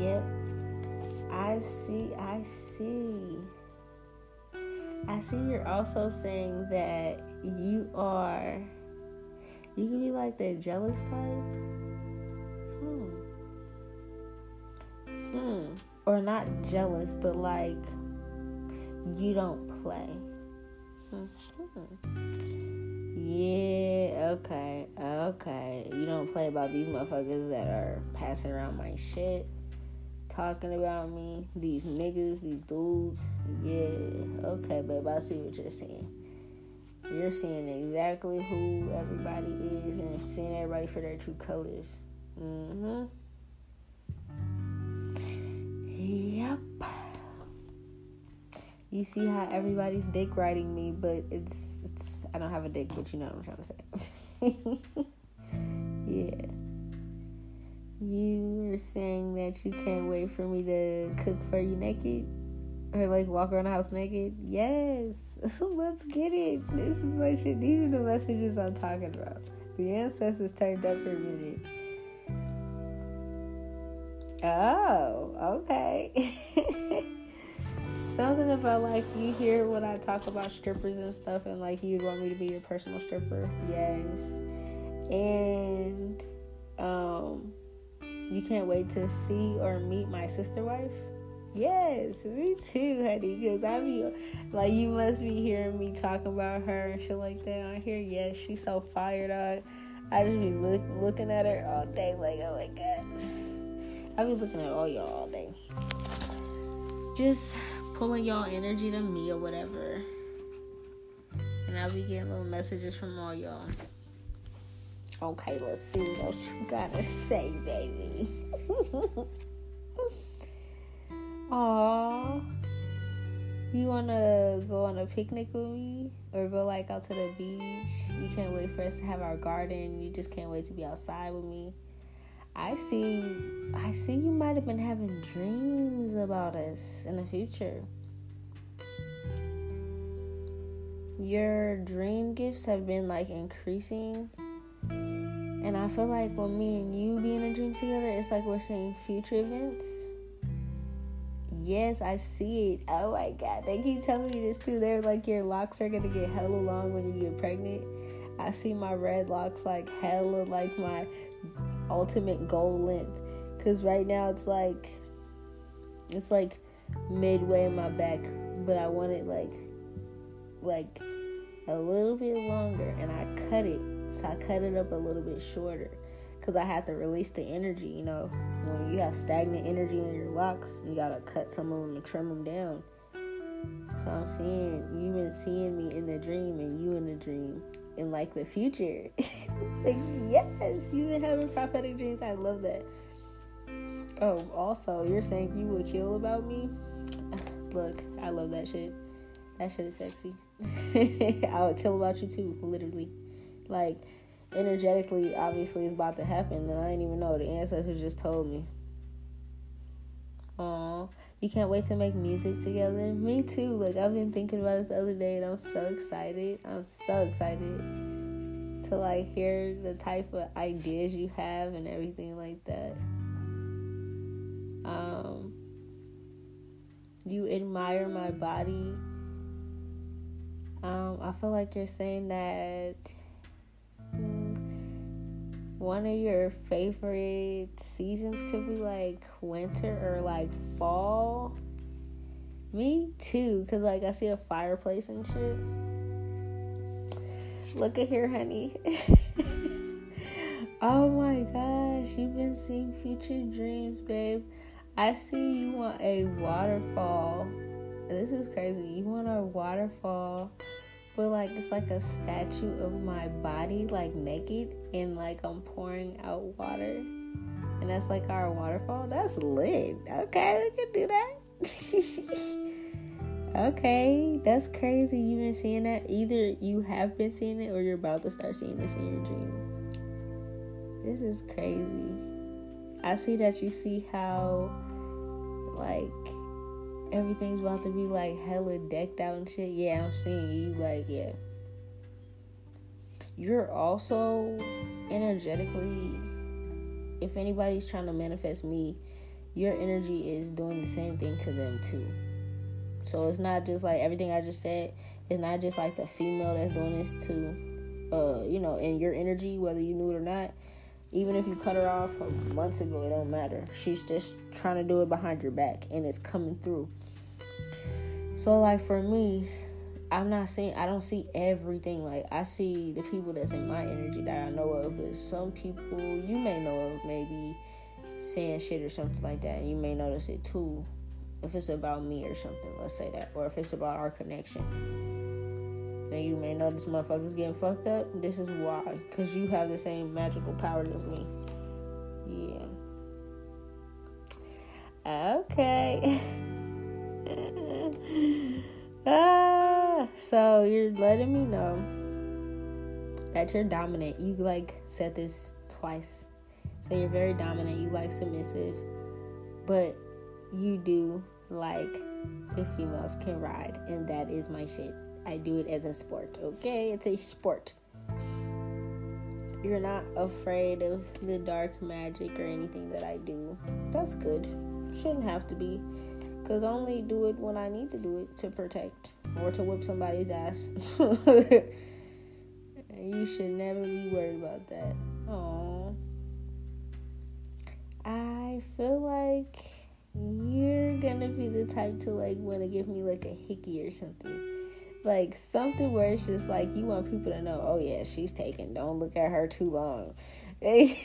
Yep. I see. I see. I see you're also saying that you are, you can be like the jealous type. Hmm. Hmm. Or not jealous, but like, you don't play. Mm-hmm. Yeah, okay, okay. You don't play about these motherfuckers that are passing around my shit, talking about me, these niggas, these dudes. Yeah, okay, babe, I see what you're saying. You're seeing exactly who everybody is and seeing everybody for their true colors. Mm-hmm. Yep. You see how everybody's dick riding me, but it's, it's, I don't have a dick, but you know what I'm trying to say. Yeah. you were saying that you can't wait for me to cook for you naked, or like walk around the house naked. Yes, let's get it. This is my shit. These are the messages I'm talking about. The ancestors turned up for a minute. Oh, okay. Something about, like, you hear when I talk about strippers and stuff, and, like, you want me to be your personal stripper. Yes. And um, you can't wait to see or meet my sister wife. Yes, me too, honey, because I be, like, you must be hearing me talking about her and shit like that on here. Yeah, she's so fired up. I just be look, looking at her all day, like, oh, my God. I be looking at all y'all all day. Just pulling y'all energy to me or whatever. And I'll be getting little messages from all y'all. Okay, let's see what else you gotta say, baby. Aww. You wanna go on a picnic with me? Or go, like, out to the beach? You can't wait for us to have our garden. You just can't wait to be outside with me. I see, I see you might have been having dreams about us in the future. Your dream gifts have been, like, increasing. And I feel like when me and you be in a dream together, it's like we're seeing future events. Yes, I see it. Oh, my God. They keep telling me this, too. They're like, your locks are going to get hella long when you get pregnant. I see my red locks, like, hella, like, my ultimate goal length, because right now it's like it's like midway in my back, but I want it like like a little bit longer, and I cut it so I cut it up a little bit shorter, because I have to release the energy. You know, when you have stagnant energy in your locks, you gotta cut some of them and trim them down. So I'm seeing you've been seeing me in the dream, and you in the dream in, like, the future. Like, yes, you've been having prophetic dreams. I love that. Oh, also, you're saying you would kill about me? Look, I love that shit. That shit is sexy. I would kill about you, too, literally. Like, energetically, obviously, it's about to happen, and I didn't even know. The ancestors just told me. Aw, you can't wait to make music together. Me too. Like, I've been thinking about it the other day, and I'm so excited. I'm so excited to, like, hear the type of ideas you have and everything like that. Um, you admire my body. Um, I feel like you're saying that one of your favorite seasons could be, like, winter or, like, fall. Me too, because, like, I see a fireplace and shit. Look at here, honey. Oh, my gosh. You've been seeing future dreams, babe. I see you want a waterfall. This is crazy. You want a waterfall. But, like, it's like a statue of my body, like, naked, and, like, I'm pouring out water. And that's, like, our waterfall. That's lit. Okay, we can do that. Okay, that's crazy. You've been seeing that. Either you have been seeing it, or you're about to start seeing this in your dreams. This is crazy. I see that you see how, like, everything's about to be, like, hella decked out and shit. Yeah, I'm seeing you, like, yeah. You're also energetically, if anybody's trying to manifest me, your energy is doing the same thing to them, too. So it's not just, like, everything I just said. It's not just, like, the female that's doing this to, uh, you know, in your energy, whether you knew it or not. Even if you cut her off months ago, it don't matter. She's just trying to do it behind your back, and it's coming through. So, like, for me, I'm not seeing, I don't see everything. Like, I see the people that's in my energy that I know of, but some people you may know of maybe saying shit or something like that, and you may notice it too, if it's about me or something, let's say that, or if it's about our connection. Then you may know this motherfucker's getting fucked up. This is why. Because you have the same magical powers as me. Yeah. Okay. ah, so you're letting me know that you're dominant. You, like, said this twice. So you're very dominant, you like submissive, but you do like if females can ride, and that is my shit. I do it as a sport, okay? It's a sport. You're not afraid of the dark magic or anything that I do. That's good. Shouldn't have to be, because I only do it when I need to do it to protect or to whip somebody's ass. You should never be worried about that. Aww. I feel like you're gonna be the type to like want to give me like a hickey or something, like something where it's just like you want people to know, oh yeah, she's taken, don't look at her too long. I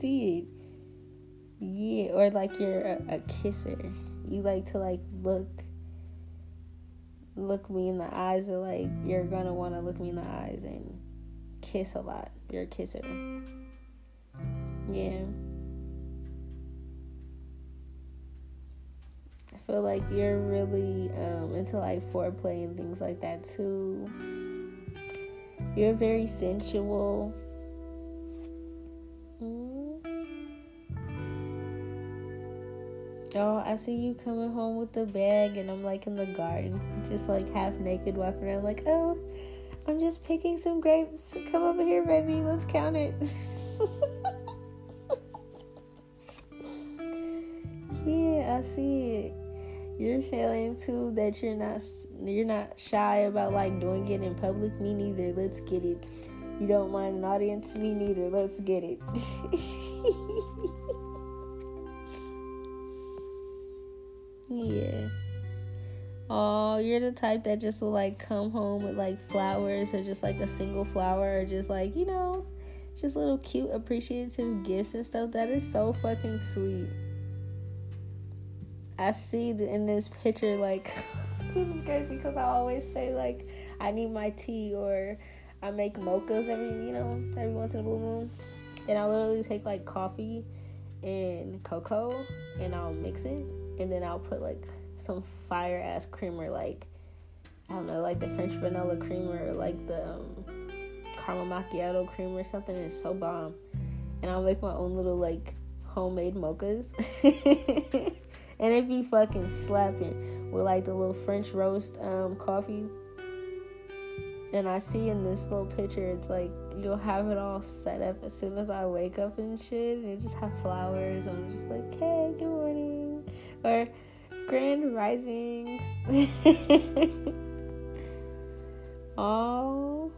see it. Yeah, or like you're a, a kisser. You like to like look look me in the eyes, or like you're gonna want to look me in the eyes and kiss a lot. You're a kisser. Yeah, I feel like you're really um, into like foreplay and things like that too. You're very sensual. Mm. Oh, I see you coming home with the bag, and I'm like in the garden, just like half naked, walking around like, oh, I'm just picking some grapes. Come over here, baby. Let's count it. Yeah, I see it. You're saying too that you're not you're not shy about like doing it in public. Me neither. Let's get it. You don't mind an audience. Me neither. Let's get it. Yeah. Oh, you're the type that just will like come home with like flowers, or just like a single flower, or just like, you know, just little cute appreciative gifts and stuff. That is so fucking sweet. I see in this picture, like, this is crazy because I always say, like, I need my tea, or I make mochas every, you know, every once in a blue moon. And I literally take, like, coffee and cocoa, and I'll mix it. And then I'll put, like, some fire-ass creamer, like, I don't know, like the French vanilla creamer, or, like, the um, caramel macchiato creamer or something. And it's so bomb. And I'll make my own little, like, homemade mochas. And it be fucking slapping with, like, the little French roast um, coffee. And I see in this little picture, it's, like, you'll have it all set up as soon as I wake up and shit. And you just have flowers. I'm just like, hey, good morning. Or grand risings. Oh.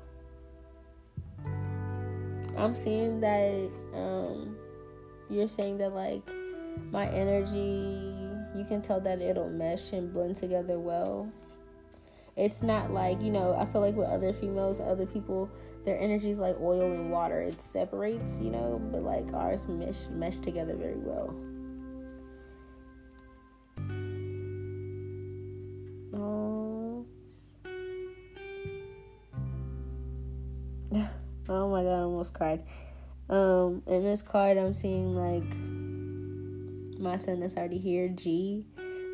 I'm seeing that um, you're saying that, like, my energy, you can tell that it'll mesh and blend together well. It's not like, you know, I feel like with other females, other people, their energy is like oil and water. It separates, you know, but like ours mesh mesh together very well. Um, oh my God, I almost cried. Um, in this card, I'm seeing like my son is already here, G.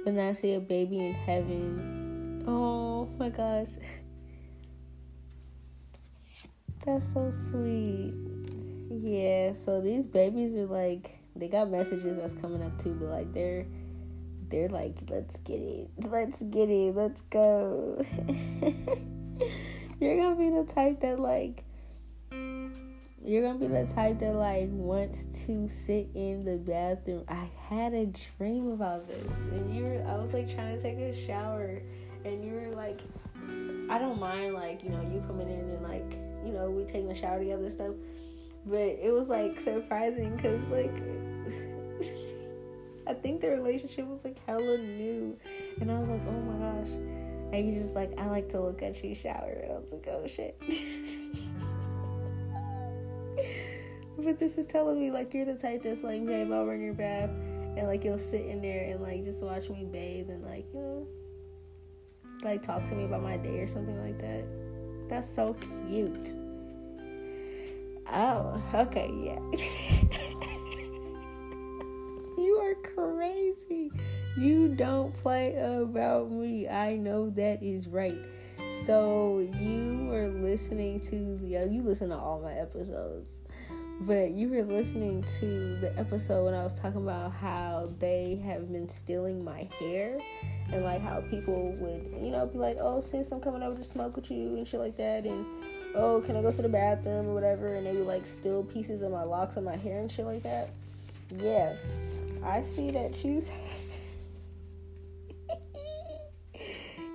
But now I see a baby in heaven. Oh my gosh. That's so sweet. Yeah, so these babies are like, they got messages that's coming up too, but like they're they're like, let's get it. Let's get it. Let's go. You're gonna be the type that like You're going to be the type that, like, wants to sit in the bathroom. I had a dream about this. And you were, I was, like, trying to take a shower. And you were, like, I don't mind, like, you know, you coming in and, like, you know, we taking a shower together and stuff. But it was, like, surprising because, like, I think the relationship was, like, hella new. And I was, like, oh, my gosh. And you just, like, I like to look at you shower. And I was, like, oh, shit. But this is telling me, like, you're the type that's, like, babe, I'll run your bath. And, like, you'll sit in there and, like, just watch me bathe and, like, you know, like, talk to me about my day or something like that. That's so cute. Oh, okay, yeah. You are crazy. You don't play about me. I know that is right. So you were listening to, yo, you listen to all my episodes, but you were listening to the episode when I was talking about how they have been stealing my hair, and like how people would, you know, be like, oh sis, I'm coming over to smoke with you and shit like that, and oh, can I go to the bathroom or whatever, and they would like steal pieces of my locks and my hair and shit like that. Yeah, I see that you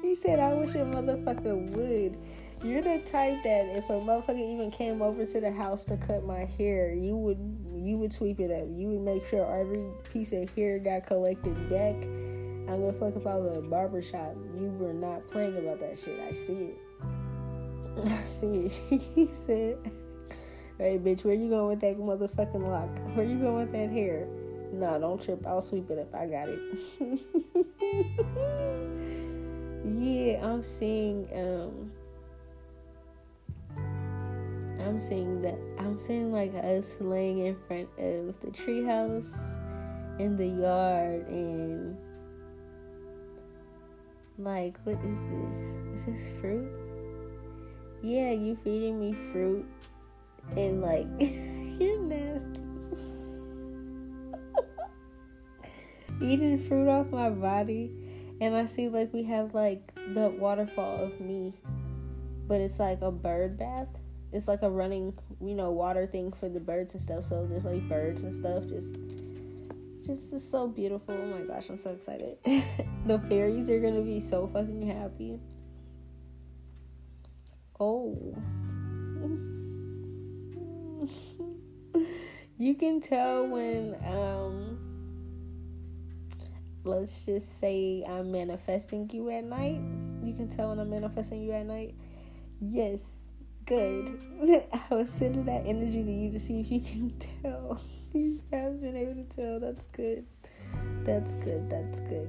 you said I wish a motherfucker would. You're the type that if a motherfucker even came over to the house to cut my hair, you would you would sweep it up. You would make sure every piece of hair got collected back. I don't give a fuck if I was at a barbershop. You were not playing about that shit. I see it. I see it. He said, hey, bitch, where you going with that motherfucking lock? Where you going with that hair? No, don't trip. I'll sweep it up. I got it. Yeah, I'm seeing, um, I'm seeing that, I'm seeing, like, us laying in front of the treehouse in the yard, and, like, what is this? Is this fruit? Yeah, you feeding me fruit. And like, you're nasty. Eating fruit off my body. And I see like we have like the waterfall of me, but it's like a bird bath. It's like a running, you know, water thing for the birds and stuff. So there's like birds and stuff. Just, just, just so beautiful. Oh my gosh, I'm so excited. The fairies are gonna be so fucking happy. Oh. You can tell when, um, let's just say I'm manifesting you at night. You can tell when I'm manifesting you at night. Yes, good. I was sending that energy to you to see if you can tell. You have been able to tell. That's good. That's good. That's good.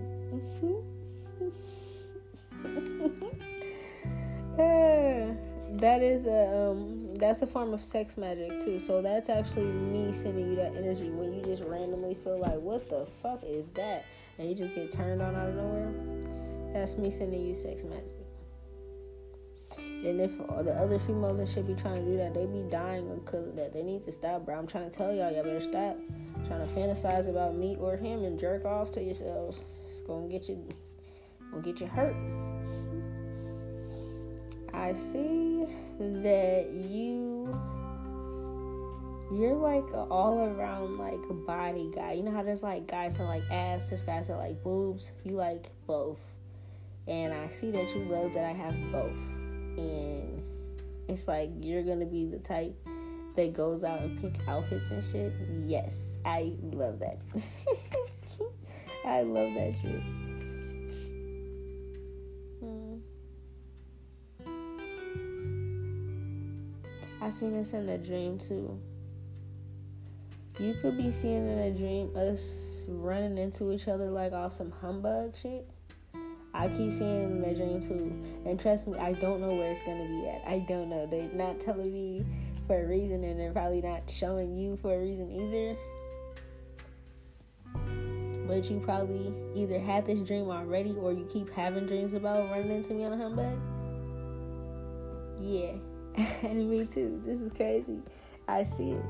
uh, that is a, um, that's a form of sex magic too. So that's actually me sending you that energy when you just randomly feel like, what the fuck is that? And you just get turned on out of nowhere. That's me sending you sex magic. And if all the other females that should be trying to do that, they be dying because of that. They need to stop, bro. I'm trying to tell y'all, y'all better stop I'm trying to fantasize about me or him and jerk off to yourselves. It's gonna get you, gonna get you hurt. I see that you, you're like an all-around, like, body guy. You know how there's, like, guys that like ass, there's guys that like boobs. You like both. And I see that you love that I have both. And it's like you're going to be the type that goes out and pick outfits and shit. Yes, I love that. I love that shit. I seen this in a dream too. You could be seeing in a dream us running into each other like off some humbug shit. I keep seeing it in a dream too. And trust me, I don't know where it's gonna be at. I don't know. They're not telling me for a reason, and they're probably not showing you for a reason either. But you probably either had this dream already, or you keep having dreams about running into me on a humbug. Yeah. And me too. This is crazy. I see it.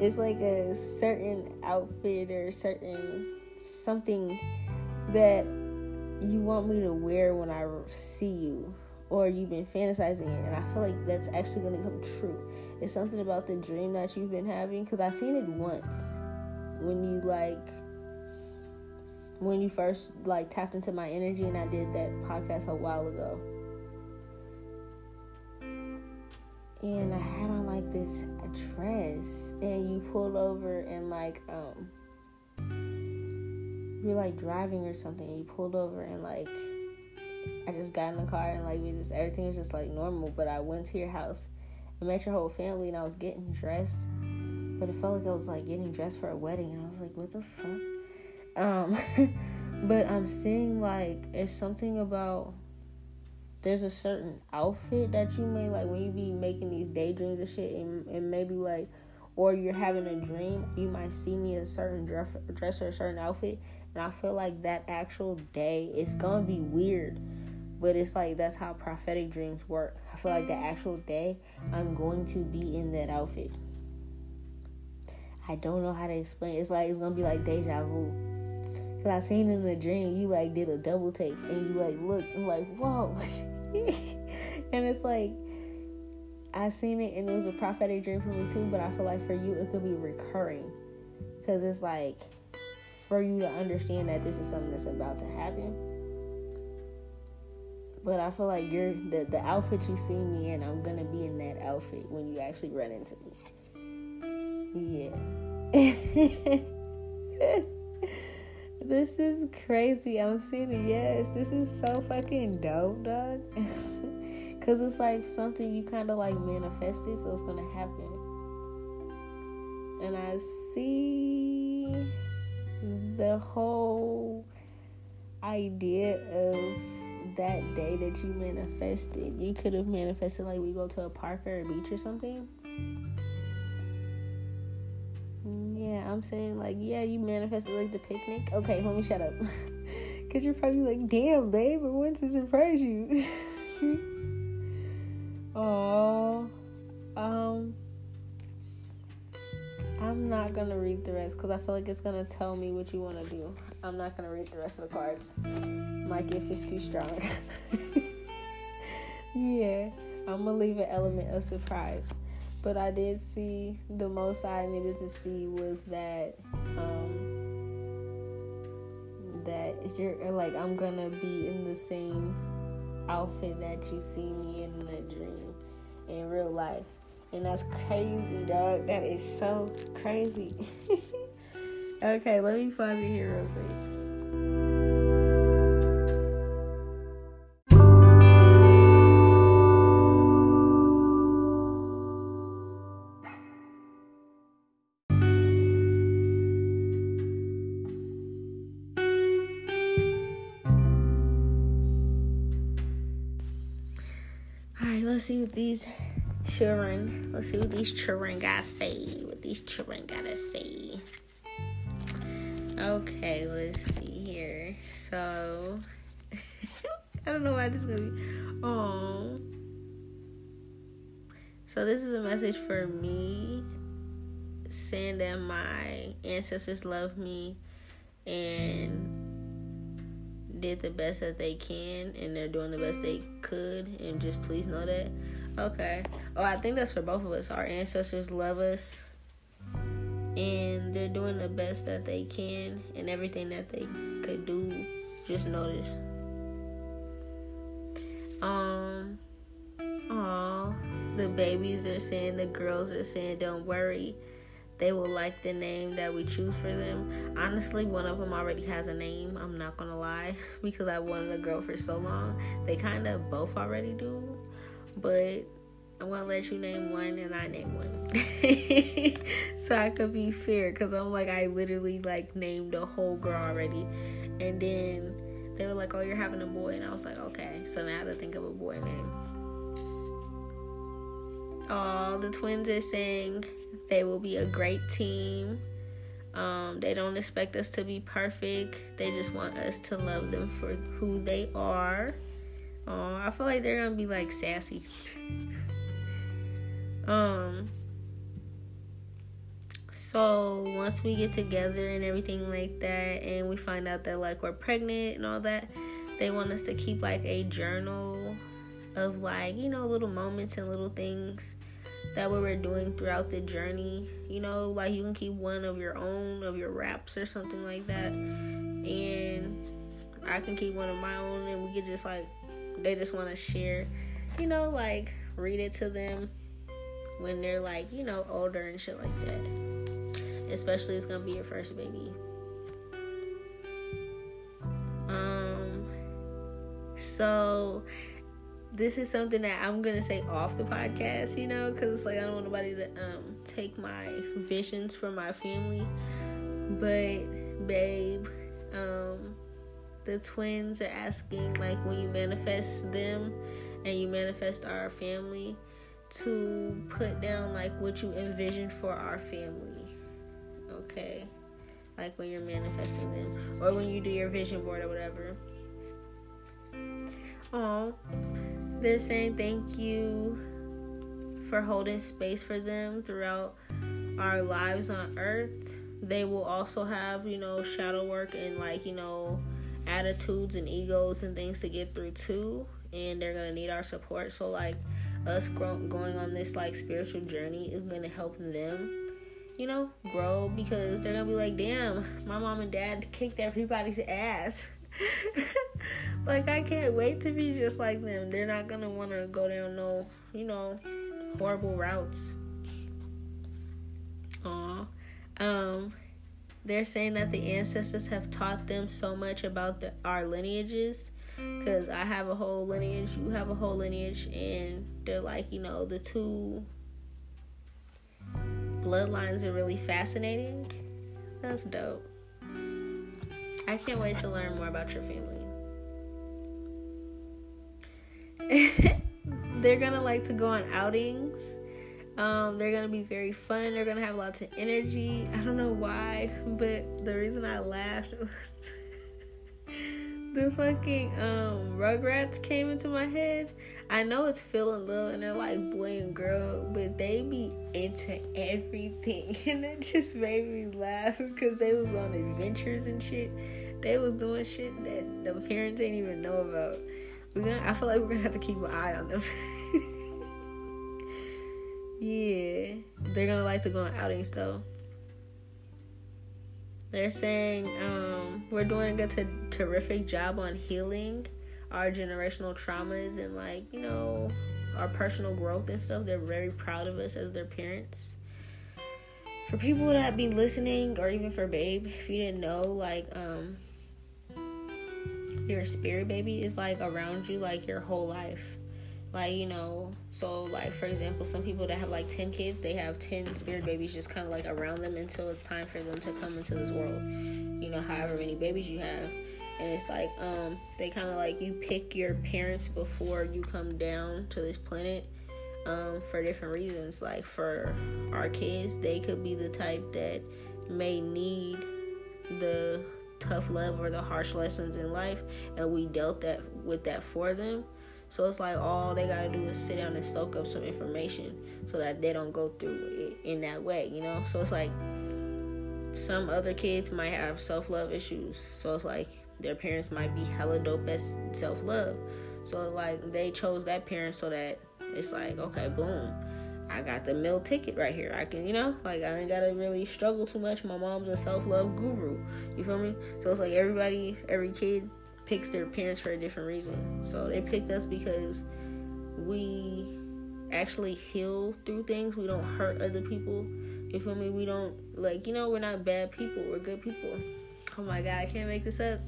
It's like a certain outfit or certain something that you want me to wear when I see you, or you've been fantasizing it, and I feel like that's actually going to come true. It's something about the dream that you've been having, because I seen it once when you like when you first like tapped into my energy, and I did that podcast a while ago. And I had on like this dress, and you pulled over and like um you were like driving or something, and you pulled over, and like I just got in the car, and like we just everything was just like normal. But I went to your house and met your whole family, and I was getting dressed, but it felt like I was like getting dressed for a wedding, and I was like, what the fuck? Um but I'm seeing like it's something about there's a certain outfit that you may like when you be making these daydreams and shit, and, and maybe like, or you're having a dream, you might see me a certain dress, dress or a certain outfit, and I feel like that actual day it's gonna be weird, But it's like, that's how prophetic dreams work. I feel like the actual day, I'm going to be in that outfit. I don't know how to explain it. It's like, it's going to be like deja vu. Because I seen in the dream, you like did a double take. And you like look, and like, whoa. And it's like, I seen it and it was a prophetic dream for me too. But I feel like for you, it could be recurring. Because it's like, for you to understand that this is something that's about to happen. But I feel like you're the, the outfit you see me in, I'm going to be in that outfit when you actually run into me. Yeah. This is crazy. I'm seeing it. Yes, this is so fucking dope, dog. Because it's like something you kind of like manifested, so it's going to happen. And I see the whole idea of that day that you manifested. You could have manifested like we go to a park or a beach or something. Yeah, I'm saying like, yeah, you manifested like the picnic. Okay, let me shut up. Because you're probably like, damn, babe, I want to surprise you. Oh, um, I'm not going to read the rest because I feel like it's going to tell me what you want to do. I'm not going to read the rest of the cards. My gift is too strong. Yeah, I'm going to leave an element of surprise. But I did see, the most I needed to see was that, um, that you're, like, I'm gonna be in the same outfit that you see me in the dream, in real life. And that's crazy, dog. That is so crazy. Okay, let me pause it here real quick. Let's see what these children, let's see what these children gotta say, what these children gotta say. Okay, let's see here. So, I don't know why this is gonna be, oh. So this is a message for me, saying that my ancestors love me and did the best that they can, and they're doing the best they could, and just please know that. Okay. Oh, I think that's for both of us. Our ancestors love us, and they're doing the best that they can, and everything that they could do, just notice. Um, aw, the babies are saying, the girls are saying, don't worry. They will like the name that we choose for them. Honestly, one of them already has a name. I'm not going to lie. Because I wanted a girl for so long. They kind of both already do. But I'm going to let you name one and I name one. So I could be fair. Because I'm like, I literally like named a whole girl already. And then they were like, oh, you're having a boy. And I was like, okay. So now I have to think of a boy name. Oh, the twins are saying they will be a great team. Um, they don't expect us to be perfect. They just want us to love them for who they are. Oh, I feel like they're going to be, like, sassy. um. So, once we get together and everything like that, and we find out that, like, we're pregnant and all that, they want us to keep, like, a journal of, like, you know, little moments and little things that we were doing throughout the journey. You know, like, you can keep one of your own, of your wraps or something like that, and I can keep one of my own, and we could just, like, they just want to share, you know, like, read it to them when they're, like, you know, older and shit like that. Especially, it's gonna be your first baby. Um, so... this is something that I'm going to say off the podcast, you know, because it's like I don't want nobody to um, take my visions from my family. But, babe, um, the twins are asking, like, when you manifest them and you manifest our family, to put down, like, what you envision for our family, okay? Like, when you're manifesting them or when you do your vision board or whatever. Aw. They're saying thank you for holding space for them throughout our lives on earth. They will also have, you know, shadow work and, like, you know, attitudes and egos and things to get through too, and they're gonna need our support. So, like, us grow- going on this, like, spiritual journey is gonna help them, you know, grow, because they're gonna be like, damn, my mom and dad kicked everybody's ass. Like, I can't wait to be just like them. They're not gonna wanna go down no, you know, horrible routes. Aww. Um, they're saying that the ancestors have taught them so much about the, our lineages, because I have a whole lineage, you have a whole lineage, and they're like, you know, the two bloodlines are really fascinating. That's dope. I can't wait to learn more about your family. They're gonna like to go on outings. Um, they're gonna be very fun. They're gonna have lots of energy. I don't know why, but the reason I laughed was the fucking um, Rugrats came into my head. I know it's Phil and Lil, and they're like boy and girl, but they be into everything, and that just made me laugh because they was on adventures and shit. They was doing shit that the parents didn't even know about. We're gonna, I feel like we're gonna have to keep an eye on them. Yeah, they're gonna like to go on outings though. They're saying um, we're doing a t- terrific job on healing our generational traumas and, like, you know, our personal growth and stuff. They're very proud of us as their parents. For people that be listening, or even for babe, if you didn't know, like, um, your spirit baby is, like, around you, like, your whole life. Like, you know, so, like, for example, some people that have, like, ten kids, they have ten spirit babies just kind of, like, around them until it's time for them to come into this world. You know, however many babies you have. And it's, like, um, they kind of, like, you pick your parents before you come down to this planet um, for different reasons. Like, for our kids, they could be the type that may need the tough love or the harsh lessons in life, and we dealt that with that for them. So it's like all they gotta do is sit down and soak up some information so that they don't go through it in that way, you know? So it's like some other kids might have self-love issues. So it's like their parents might be hella dope at self-love. So, like, they chose that parent so that it's like, okay, boom, I got the meal ticket right here. I can, you know, like, I ain't gotta really struggle too much. My mom's a self-love guru. You feel me? So it's like everybody, every kid picks their parents for a different reason. So they picked us because we actually heal through things. We don't hurt other people. You feel me? We don't, like, you know, we're not bad people. We're good people. Oh my God, I can't make this up.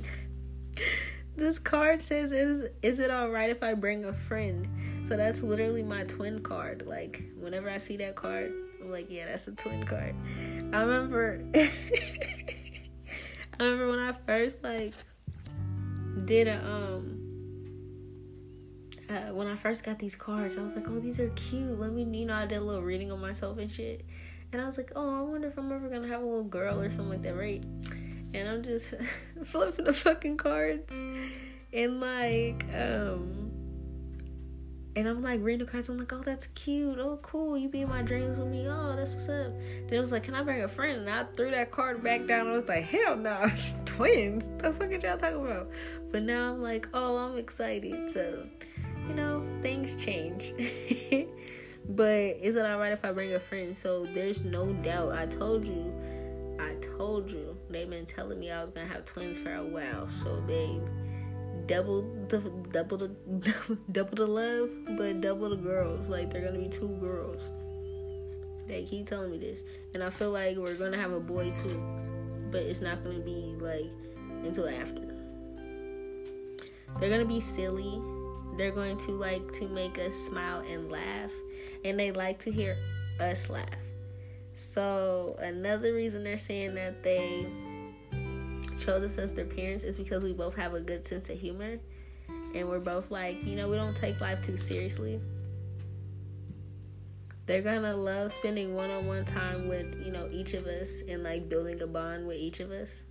This card says, is, is it alright if I bring a friend? So that's literally my twin card. Like, whenever I see that card, I'm like, yeah, that's a twin card. I remember, I remember when I first, like, did a um uh, when I first got these cards, I was like, oh, these are cute, let me, you know, I did a little reading on myself and shit, and I was like, oh, I wonder if I'm ever gonna have a little girl or something like that, right? And I'm just flipping the fucking cards, and like um and I'm like reading the cards, I'm like, oh, that's cute, oh, cool, you be in my dreams with me, oh, that's what's up. Then I was like, can I bring a friend? And I threw that card back down, and I was like, hell no, it's twins, the fuck are y'all talking about? But now I'm like, oh, I'm excited. So, you know, things change. But is it alright if I bring a friend? So there's no doubt. I told you. I told you. They've been telling me I was going to have twins for a while. So they doubled the, double the, double the love, but double the girls. Like, they're going to be two girls. They keep telling me this. And I feel like we're going to have a boy too. But it's not going to be, like, until after. They're gonna be silly. They're going to like to make us smile and laugh, and they like to hear us laugh. So another reason they're saying that they chose us as their parents is because we both have a good sense of humor, and we're both, like, you know, we don't take life too seriously. They're gonna love spending one-on-one time with, you know, each of us, and like building a bond with each of us.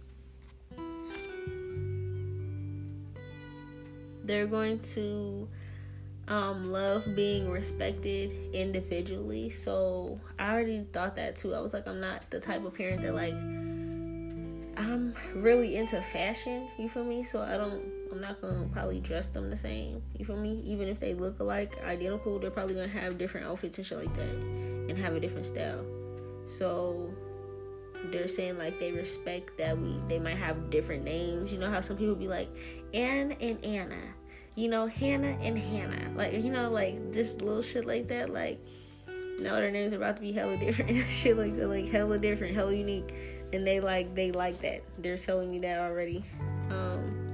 They're going to um, love being respected individually. So I already thought that too. I was like, I'm not the type of parent that, like, I'm really into fashion, you feel me? So I don't, I'm not gonna probably dress them the same, you feel me? Even if they look alike, identical, they're probably gonna have different outfits and shit like that and have a different style. So they're saying, like, they respect that we, they might have different names. You know how some people be like, Ann and Anna, you know, Hannah and Hannah, like, you know, like, just little shit like that. Like, no, their names are about to be hella different. Shit like that, like, hella different, hella unique. And they like, they like that. They're telling me that already. Um,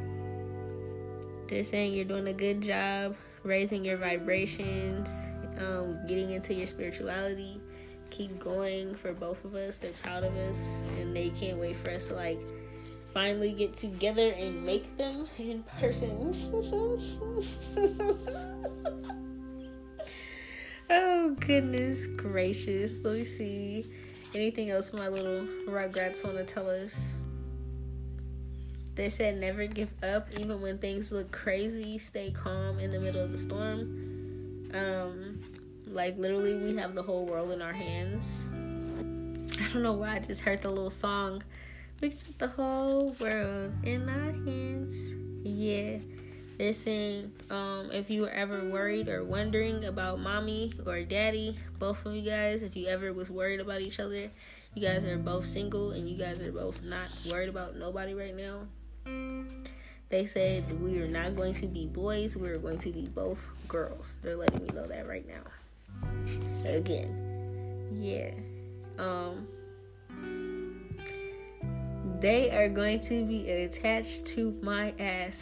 they're saying you're doing a good job raising your vibrations, um, getting into your spirituality. Keep going for both of us. They're proud of us, and they can't wait for us to, like, finally get together and make them in person. Oh, goodness gracious. Let me see. Anything else my little Rugrats want to tell us? They said never give up, even when things look crazy. Stay calm in the middle of the storm. Um, like, literally, we have the whole world in our hands. I don't know why I just heard the little song. We got the whole world in our hands. Yeah. They're saying, um, if you were ever worried or wondering about mommy or daddy, both of you guys, if you ever was worried about each other, you guys are both single and you guys are both not worried about nobody right now. They said we are not going to be boys. We're going to be both girls. They're letting me know that right now. Again. Yeah. Um... They are going to be attached to my ass.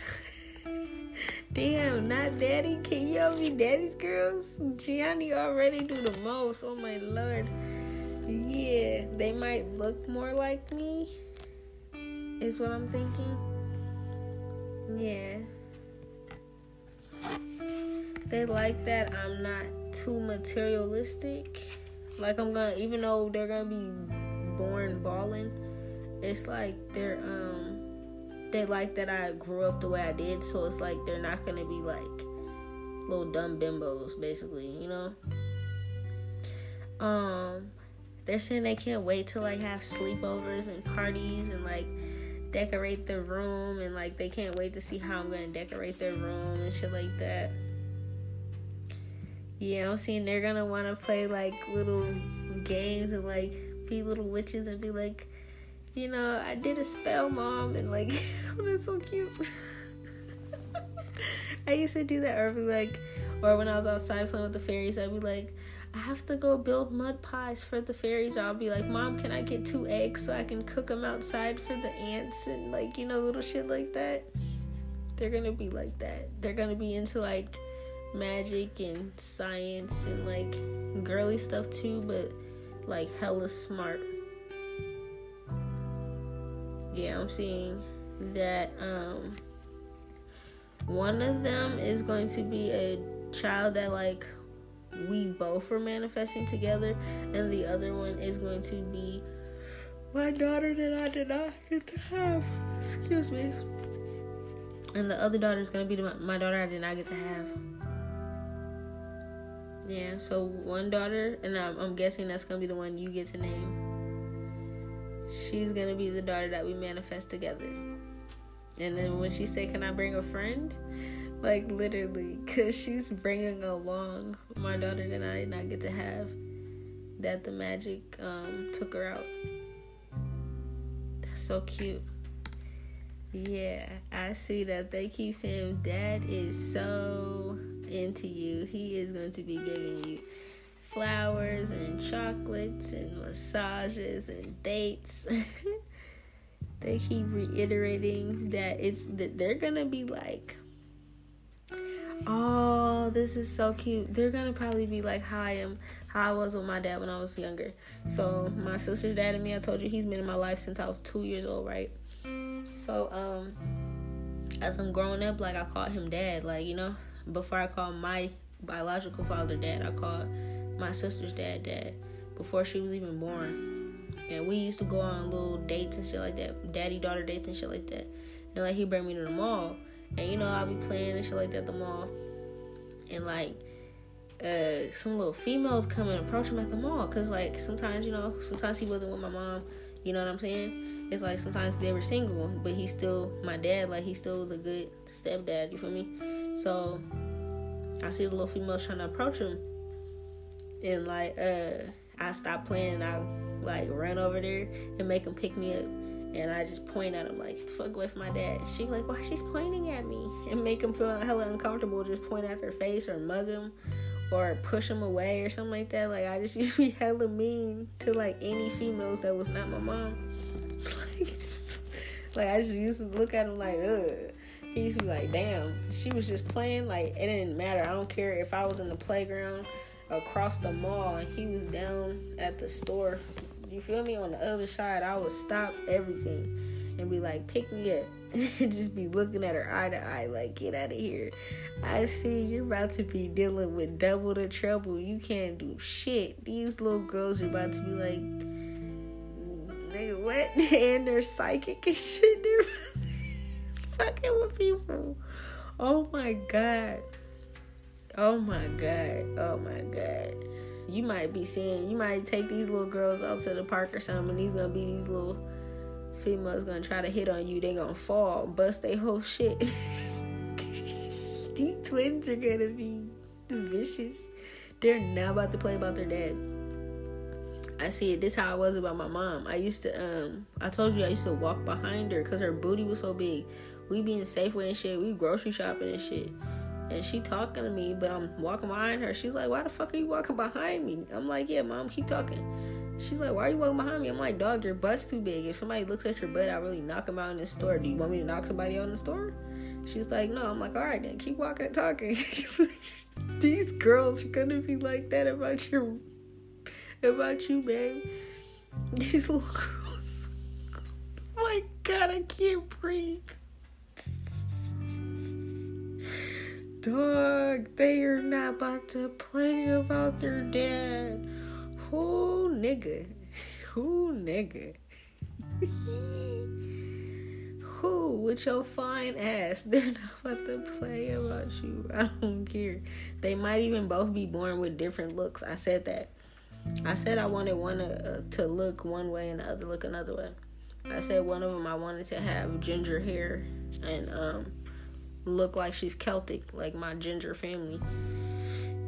Damn, not daddy. Can y'all be daddy's girls? Gianni already do the most. Oh my lord. Yeah, they might look more like me, is what I'm thinking. Yeah. They like that I'm not too materialistic. Like, I'm gonna, even though they're gonna be born balling, it's like they're, um, they like that I grew up the way I did, so it's like they're not gonna be like little dumb bimbos, basically, you know? Um, they're saying they can't wait to, like, have sleepovers and parties and, like, decorate their room, and, like, they can't wait to see how I'm gonna decorate their room and shit like that. Yeah, I'm seeing they're gonna wanna play, like, little games and, like, be little witches and be like, you know, I did a spell, mom, and, like, oh, that's so cute. I used to do that, or be like, or when I was outside playing with the fairies, I'd be like, I have to go build mud pies for the fairies. I'll be like, mom, can I get two eggs so I can cook them outside for the ants, and, like, you know, little shit like that. They're gonna be like that. They're gonna be into, like, magic and science and, like, girly stuff too, but, like, hella smart. Yeah, I'm seeing that um, one of them is going to be a child that, like, we both are manifesting together, and the other one is going to be my daughter that I did not get to have. Excuse me. And the other daughter is going to be my, my daughter I did not get to have. Yeah, so one daughter, and I'm, I'm guessing that's going to be the one you get to name. She's gonna be the daughter that we manifest together. And then when she said, can I bring a friend? Like, literally, because she's bringing along my daughter that I did not get to have, that the magic um, took her out. That's so cute. Yeah, I see that they keep saying, dad is so into you. He is going to be giving you flowers and chocolates and massages and dates. They keep reiterating that it's that they're gonna be like, oh, this is so cute. They're gonna probably be like how I am, how I was with my dad when I was younger. So my sister's dad and me, I told you, he's been in my life since I was two years old, right? So um, as I'm growing up, like, I called him dad, like, you know, before I called my biological father dad, I called my sister's dad dad before she was even born. And we used to go on little dates and shit like that, daddy daughter dates and shit like that. And, like, he'd bring me to the mall, And, you know, I'll be playing and shit like that at the mall. And, like, uh, some little females come and approach him at the mall. Because, like, sometimes, you know, sometimes he wasn't with my mom. You know what I'm saying? It's like sometimes they were single. But he's still my dad. Like, he still was a good stepdad. You feel me? So, I see the little females trying to approach him. And, like, uh, I stopped playing and I, like, ran over there and make him pick me up. And I just point at him, like, get the fuck away from my dad. She like, why she's pointing at me? And make him feel hella uncomfortable. Just point at their face or mug him or push him away or something like that. Like, I just used to be hella mean to, like, any females that was not my mom. Like, like I just used to look at him like, ugh. He used to be like, damn, she was just playing. Like, it didn't matter. I don't care if I was in the playground across the mall and he was down at the store. You feel me? On the other side, I would stop everything and be like, pick me up. And just be looking at her eye to eye like, get out of here. I see you're about to be dealing with double the trouble. You can't do shit. These little girls are about to be like, nigga, what? And they're psychic and shit. They're fucking with people. Oh, my God. Oh, my God. Oh, my God. You might be seeing, you might take these little girls out to the park or something, and these gonna be these little females gonna try to hit on you. They gonna fall, bust they whole shit. These twins are gonna be vicious. They're not about to play about their dad. I see it. This how I was about my mom. I used to, um, I told you I used to walk behind her because her booty was so big. We be in Safeway and shit. We grocery shopping and shit. And she talking to me, but I'm walking behind her. She's like, why the fuck are you walking behind me? I'm like, yeah, mom, keep talking. She's like, why are you walking behind me? I'm like, dog, your butt's too big. If somebody looks at your butt, I really knock them out in the store. Do you want me to knock somebody out in the store? She's like, no. I'm like, all right, then keep walking and talking. These girls are gonna be like that about your, about you, babe. These little girls. Oh my God, I can't breathe. Dog, they are not about to play about their dad. Who nigga? Who nigga? Who with your fine ass? They're not about to play about you. I don't care. They might even both be born with different looks. I said that. I said I wanted one to, uh, to look one way and the other look another way. I said one of them I wanted to have ginger hair and, um, look like she's Celtic, like my ginger family.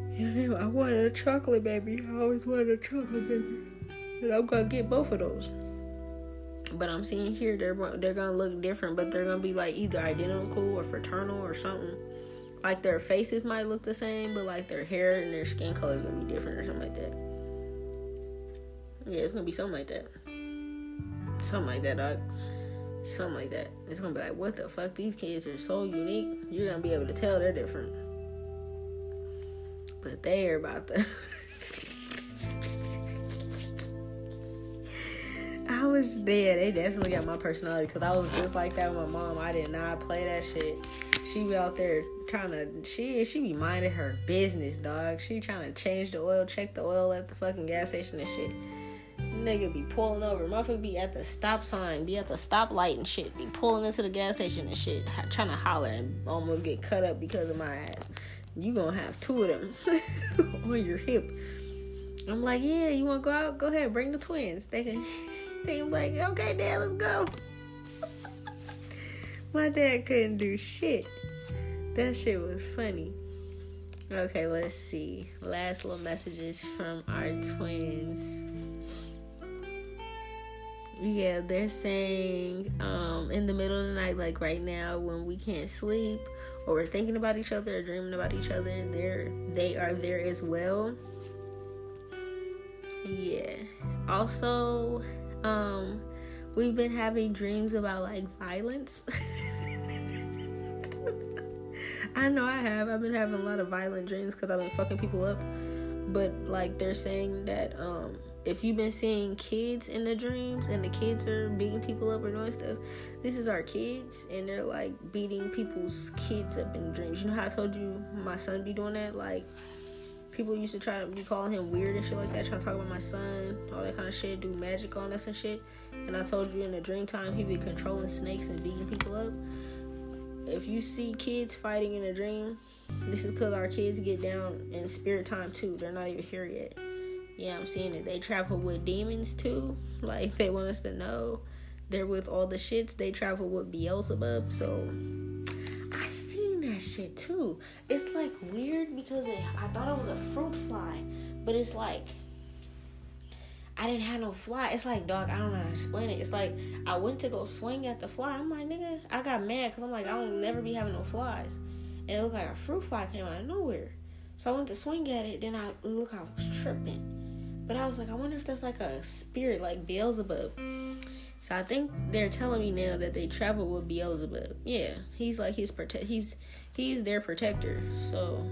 And then I wanted a chocolate baby. I always wanted a chocolate baby. And I'm gonna get both of those. But I'm seeing here they're they're gonna look different, but they're gonna be like either identical or fraternal or something. Like their faces might look the same, but like their hair and their skin color is gonna be different or something like that. Yeah, it's gonna be something like that. Something like that, dog. Something like that. It's gonna be like, what the fuck? These kids are so unique. You're gonna be able to tell they're different. But they are about to. I was there. They definitely got my personality because I was just like that with my mom. I did not play that shit. She be out there trying to. She she be minding her business, dog. She trying to change the oil, check the oil at the fucking gas station and shit. Nigga be pulling over. Motherfucker be at the stop sign, be at the stoplight and shit, be pulling into the gas station and shit, trying to holler and almost get cut up because of my ass. You gonna have two of them on your hip. I'm like, yeah, you wanna go out? Go ahead, bring the twins. They can, they can be like, okay, dad, let's go. My dad couldn't do shit. That shit was funny. Okay, let's see. Last little messages from our twins. Yeah, they're saying um, in the middle of the night, like right now, when we can't sleep or we're thinking about each other or dreaming about each other, they're, they are there as well. Yeah. Also, um, we've been having dreams about, like, violence. I know I have. I've been having a lot of violent dreams because I've been fucking people up. But, like, they're saying that... Um, if you've been seeing kids in the dreams and the kids are beating people up or doing stuff, this is our kids, and they're like beating people's kids up in dreams. You know how I told you my son be doing that? Like, people used to try to be calling him weird and shit like that, trying to talk about my son, all that kind of shit, do magic on us and shit. And I told you in the dream time he be controlling snakes and beating people up. if you see kids fighting in a dream, this is because our kids get down in spirit time too. They're not even here yet. Yeah, I'm seeing it. They travel with demons too. Like, they want us to know they're with all the shits. They travel with Beelzebub. So I seen that shit too. It's like weird because it, I thought it was a fruit fly, but it's like I didn't have no fly. It's like, dog, I don't know how to explain it. It's like I went to go swing at the fly. I'm like, nigga, I got mad because I'm like, I don't never be having no flies. And it looked like a fruit fly came out of nowhere. So I went to swing at it. Then I look, I was tripping. But I was like, I wonder if that's like a spirit, like Beelzebub. So I think they're telling me now that they travel with Beelzebub. Yeah, he's like his prote- He's he's their protector. So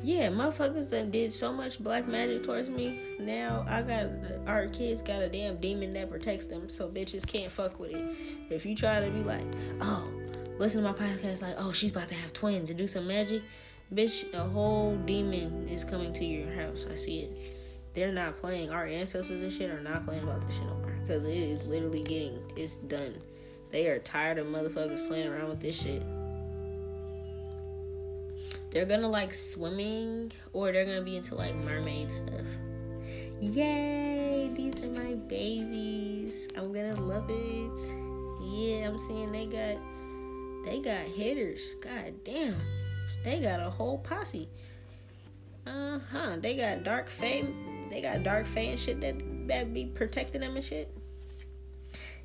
yeah, motherfuckers done did so much black magic towards me. Now I got, our kids got a damn demon that protects them, so bitches can't fuck with it. If you try to be like, oh, listen to my podcast, like, oh, she's about to have twins and do some magic, bitch, a whole demon is coming to your house. I see it. They're not playing. Our ancestors and shit are not playing about this shit no more, because it is literally getting, it's done. They are tired of motherfuckers playing around with this shit. They're gonna like swimming, or they're gonna be into like mermaid stuff. Yay! These are my babies. I'm gonna love it. Yeah, I'm seeing they got they got hitters. God damn, they got a whole posse. Uh huh. They got dark fae. They got dark fae and shit that that be protecting them and shit.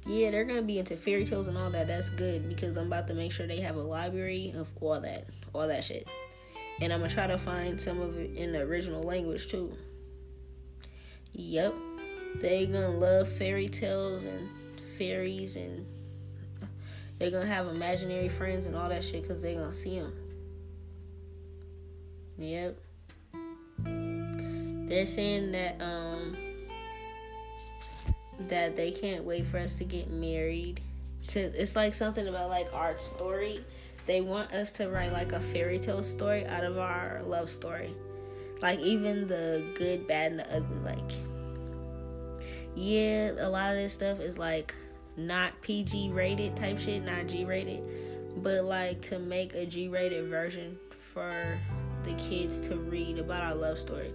Yeah, they're gonna be into fairy tales and all that. That's good, because I'm about to make sure they have a library of all that, all that shit. And I'm gonna try to find some of it in the original language too. Yep. They gonna love fairy tales and fairies, and they're gonna have imaginary friends and all that shit, because they're gonna see them. Yep. They're saying that um that they can't wait for us to get married, because it's like something about like our story. They want us to write like a fairy tale story out of our love story. Like, even the good, bad, and the ugly. Like, yeah, a lot of this stuff is like not P G rated type shit, not G rated. But like, to make a G rated version for the kids to read about our love story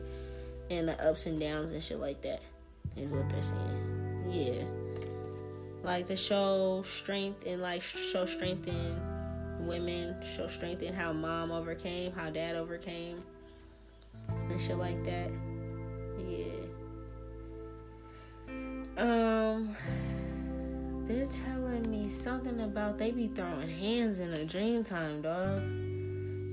and the ups and downs and shit like that is what they're saying. Yeah. Like, to show strength and like show strength in women, show strength in how mom overcame, how dad overcame, and shit like that. Yeah. Um, they're telling me something about they be throwing hands in a dream time, dog.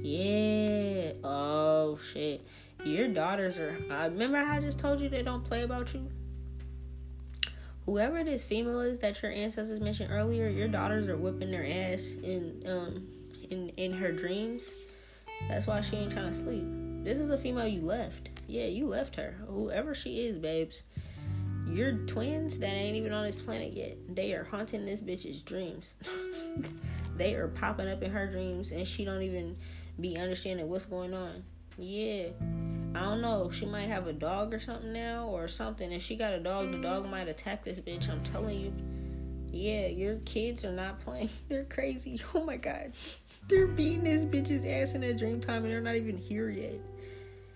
Yeah. Oh shit. Your daughters are. Uh, remember how I just told you they don't play about you? Whoever this female is that your ancestors mentioned earlier, your daughters are whipping their ass in um in, in her dreams. That's why she ain't trying to sleep. This is a female you left. Yeah, you left her. Whoever she is, babes. Your twins that ain't even on this planet yet, they are haunting this bitch's dreams. They are popping up in her dreams, and she don't even be understanding what's going on. Yeah. I don't know. She might have a dog or something now, or something. If she got a dog, the dog might attack this bitch. I'm telling you. Yeah, your kids are not playing. They're crazy. Oh my god. They're beating this bitch's ass in a dream time, and they're not even here yet.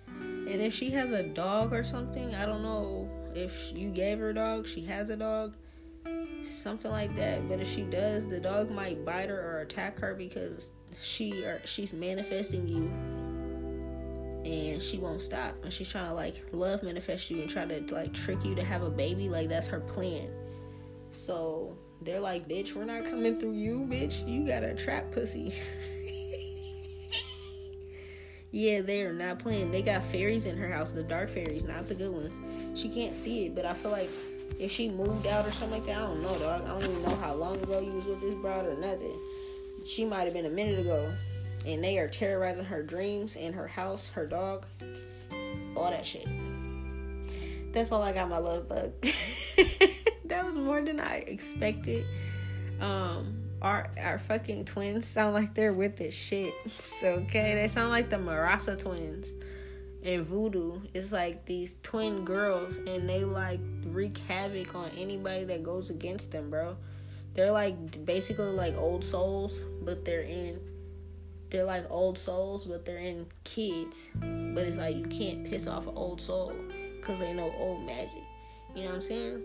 And if she has a dog or something, I don't know if you gave her a dog, she has a dog, something like that. But if she does, the dog might bite her or attack her, because she or she's manifesting you. And she won't stop. And she's trying to, like, love manifest you and try to, like, trick you to have a baby. Like, that's her plan. So, they're like, bitch, we're not coming through you, bitch. You got a trap pussy. Yeah, they are not playing. They got fairies in her house. The dark fairies, not the good ones. She can't see it. But I feel like if she moved out or something like that, I don't know, dog. I don't even know how long ago you was with this broad or nothing. She might have been a minute ago. And they are terrorizing her dreams and her house, her dog, all that shit. That's all I got, my love bug. That was more than I expected. Um, our our fucking twins sound like they're with this shit. Okay, they sound like the Marasa twins in voodoo. It's like these twin girls, and they like wreak havoc on anybody that goes against them, bro. They're like basically like old souls. but they're in, they're like old souls, but they're in kids. But it's like you can't piss off an old soul because they know old magic. You know what I'm saying?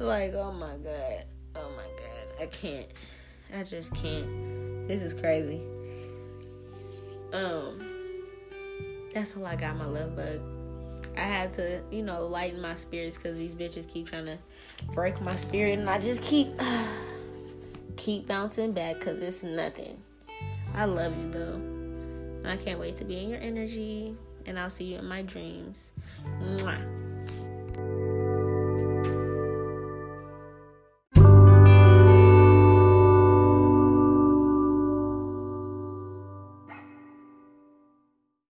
Like, oh my God. Oh my God. I can't. I just can't. This is crazy. Um, that's all I got, my love bug. I had to, you know, lighten my spirits because these bitches keep trying to break my spirit, and I just keep uh, keep bouncing back because it's nothing. I love you though. I can't wait to be in your energy, and I'll see you in my dreams. Mwah.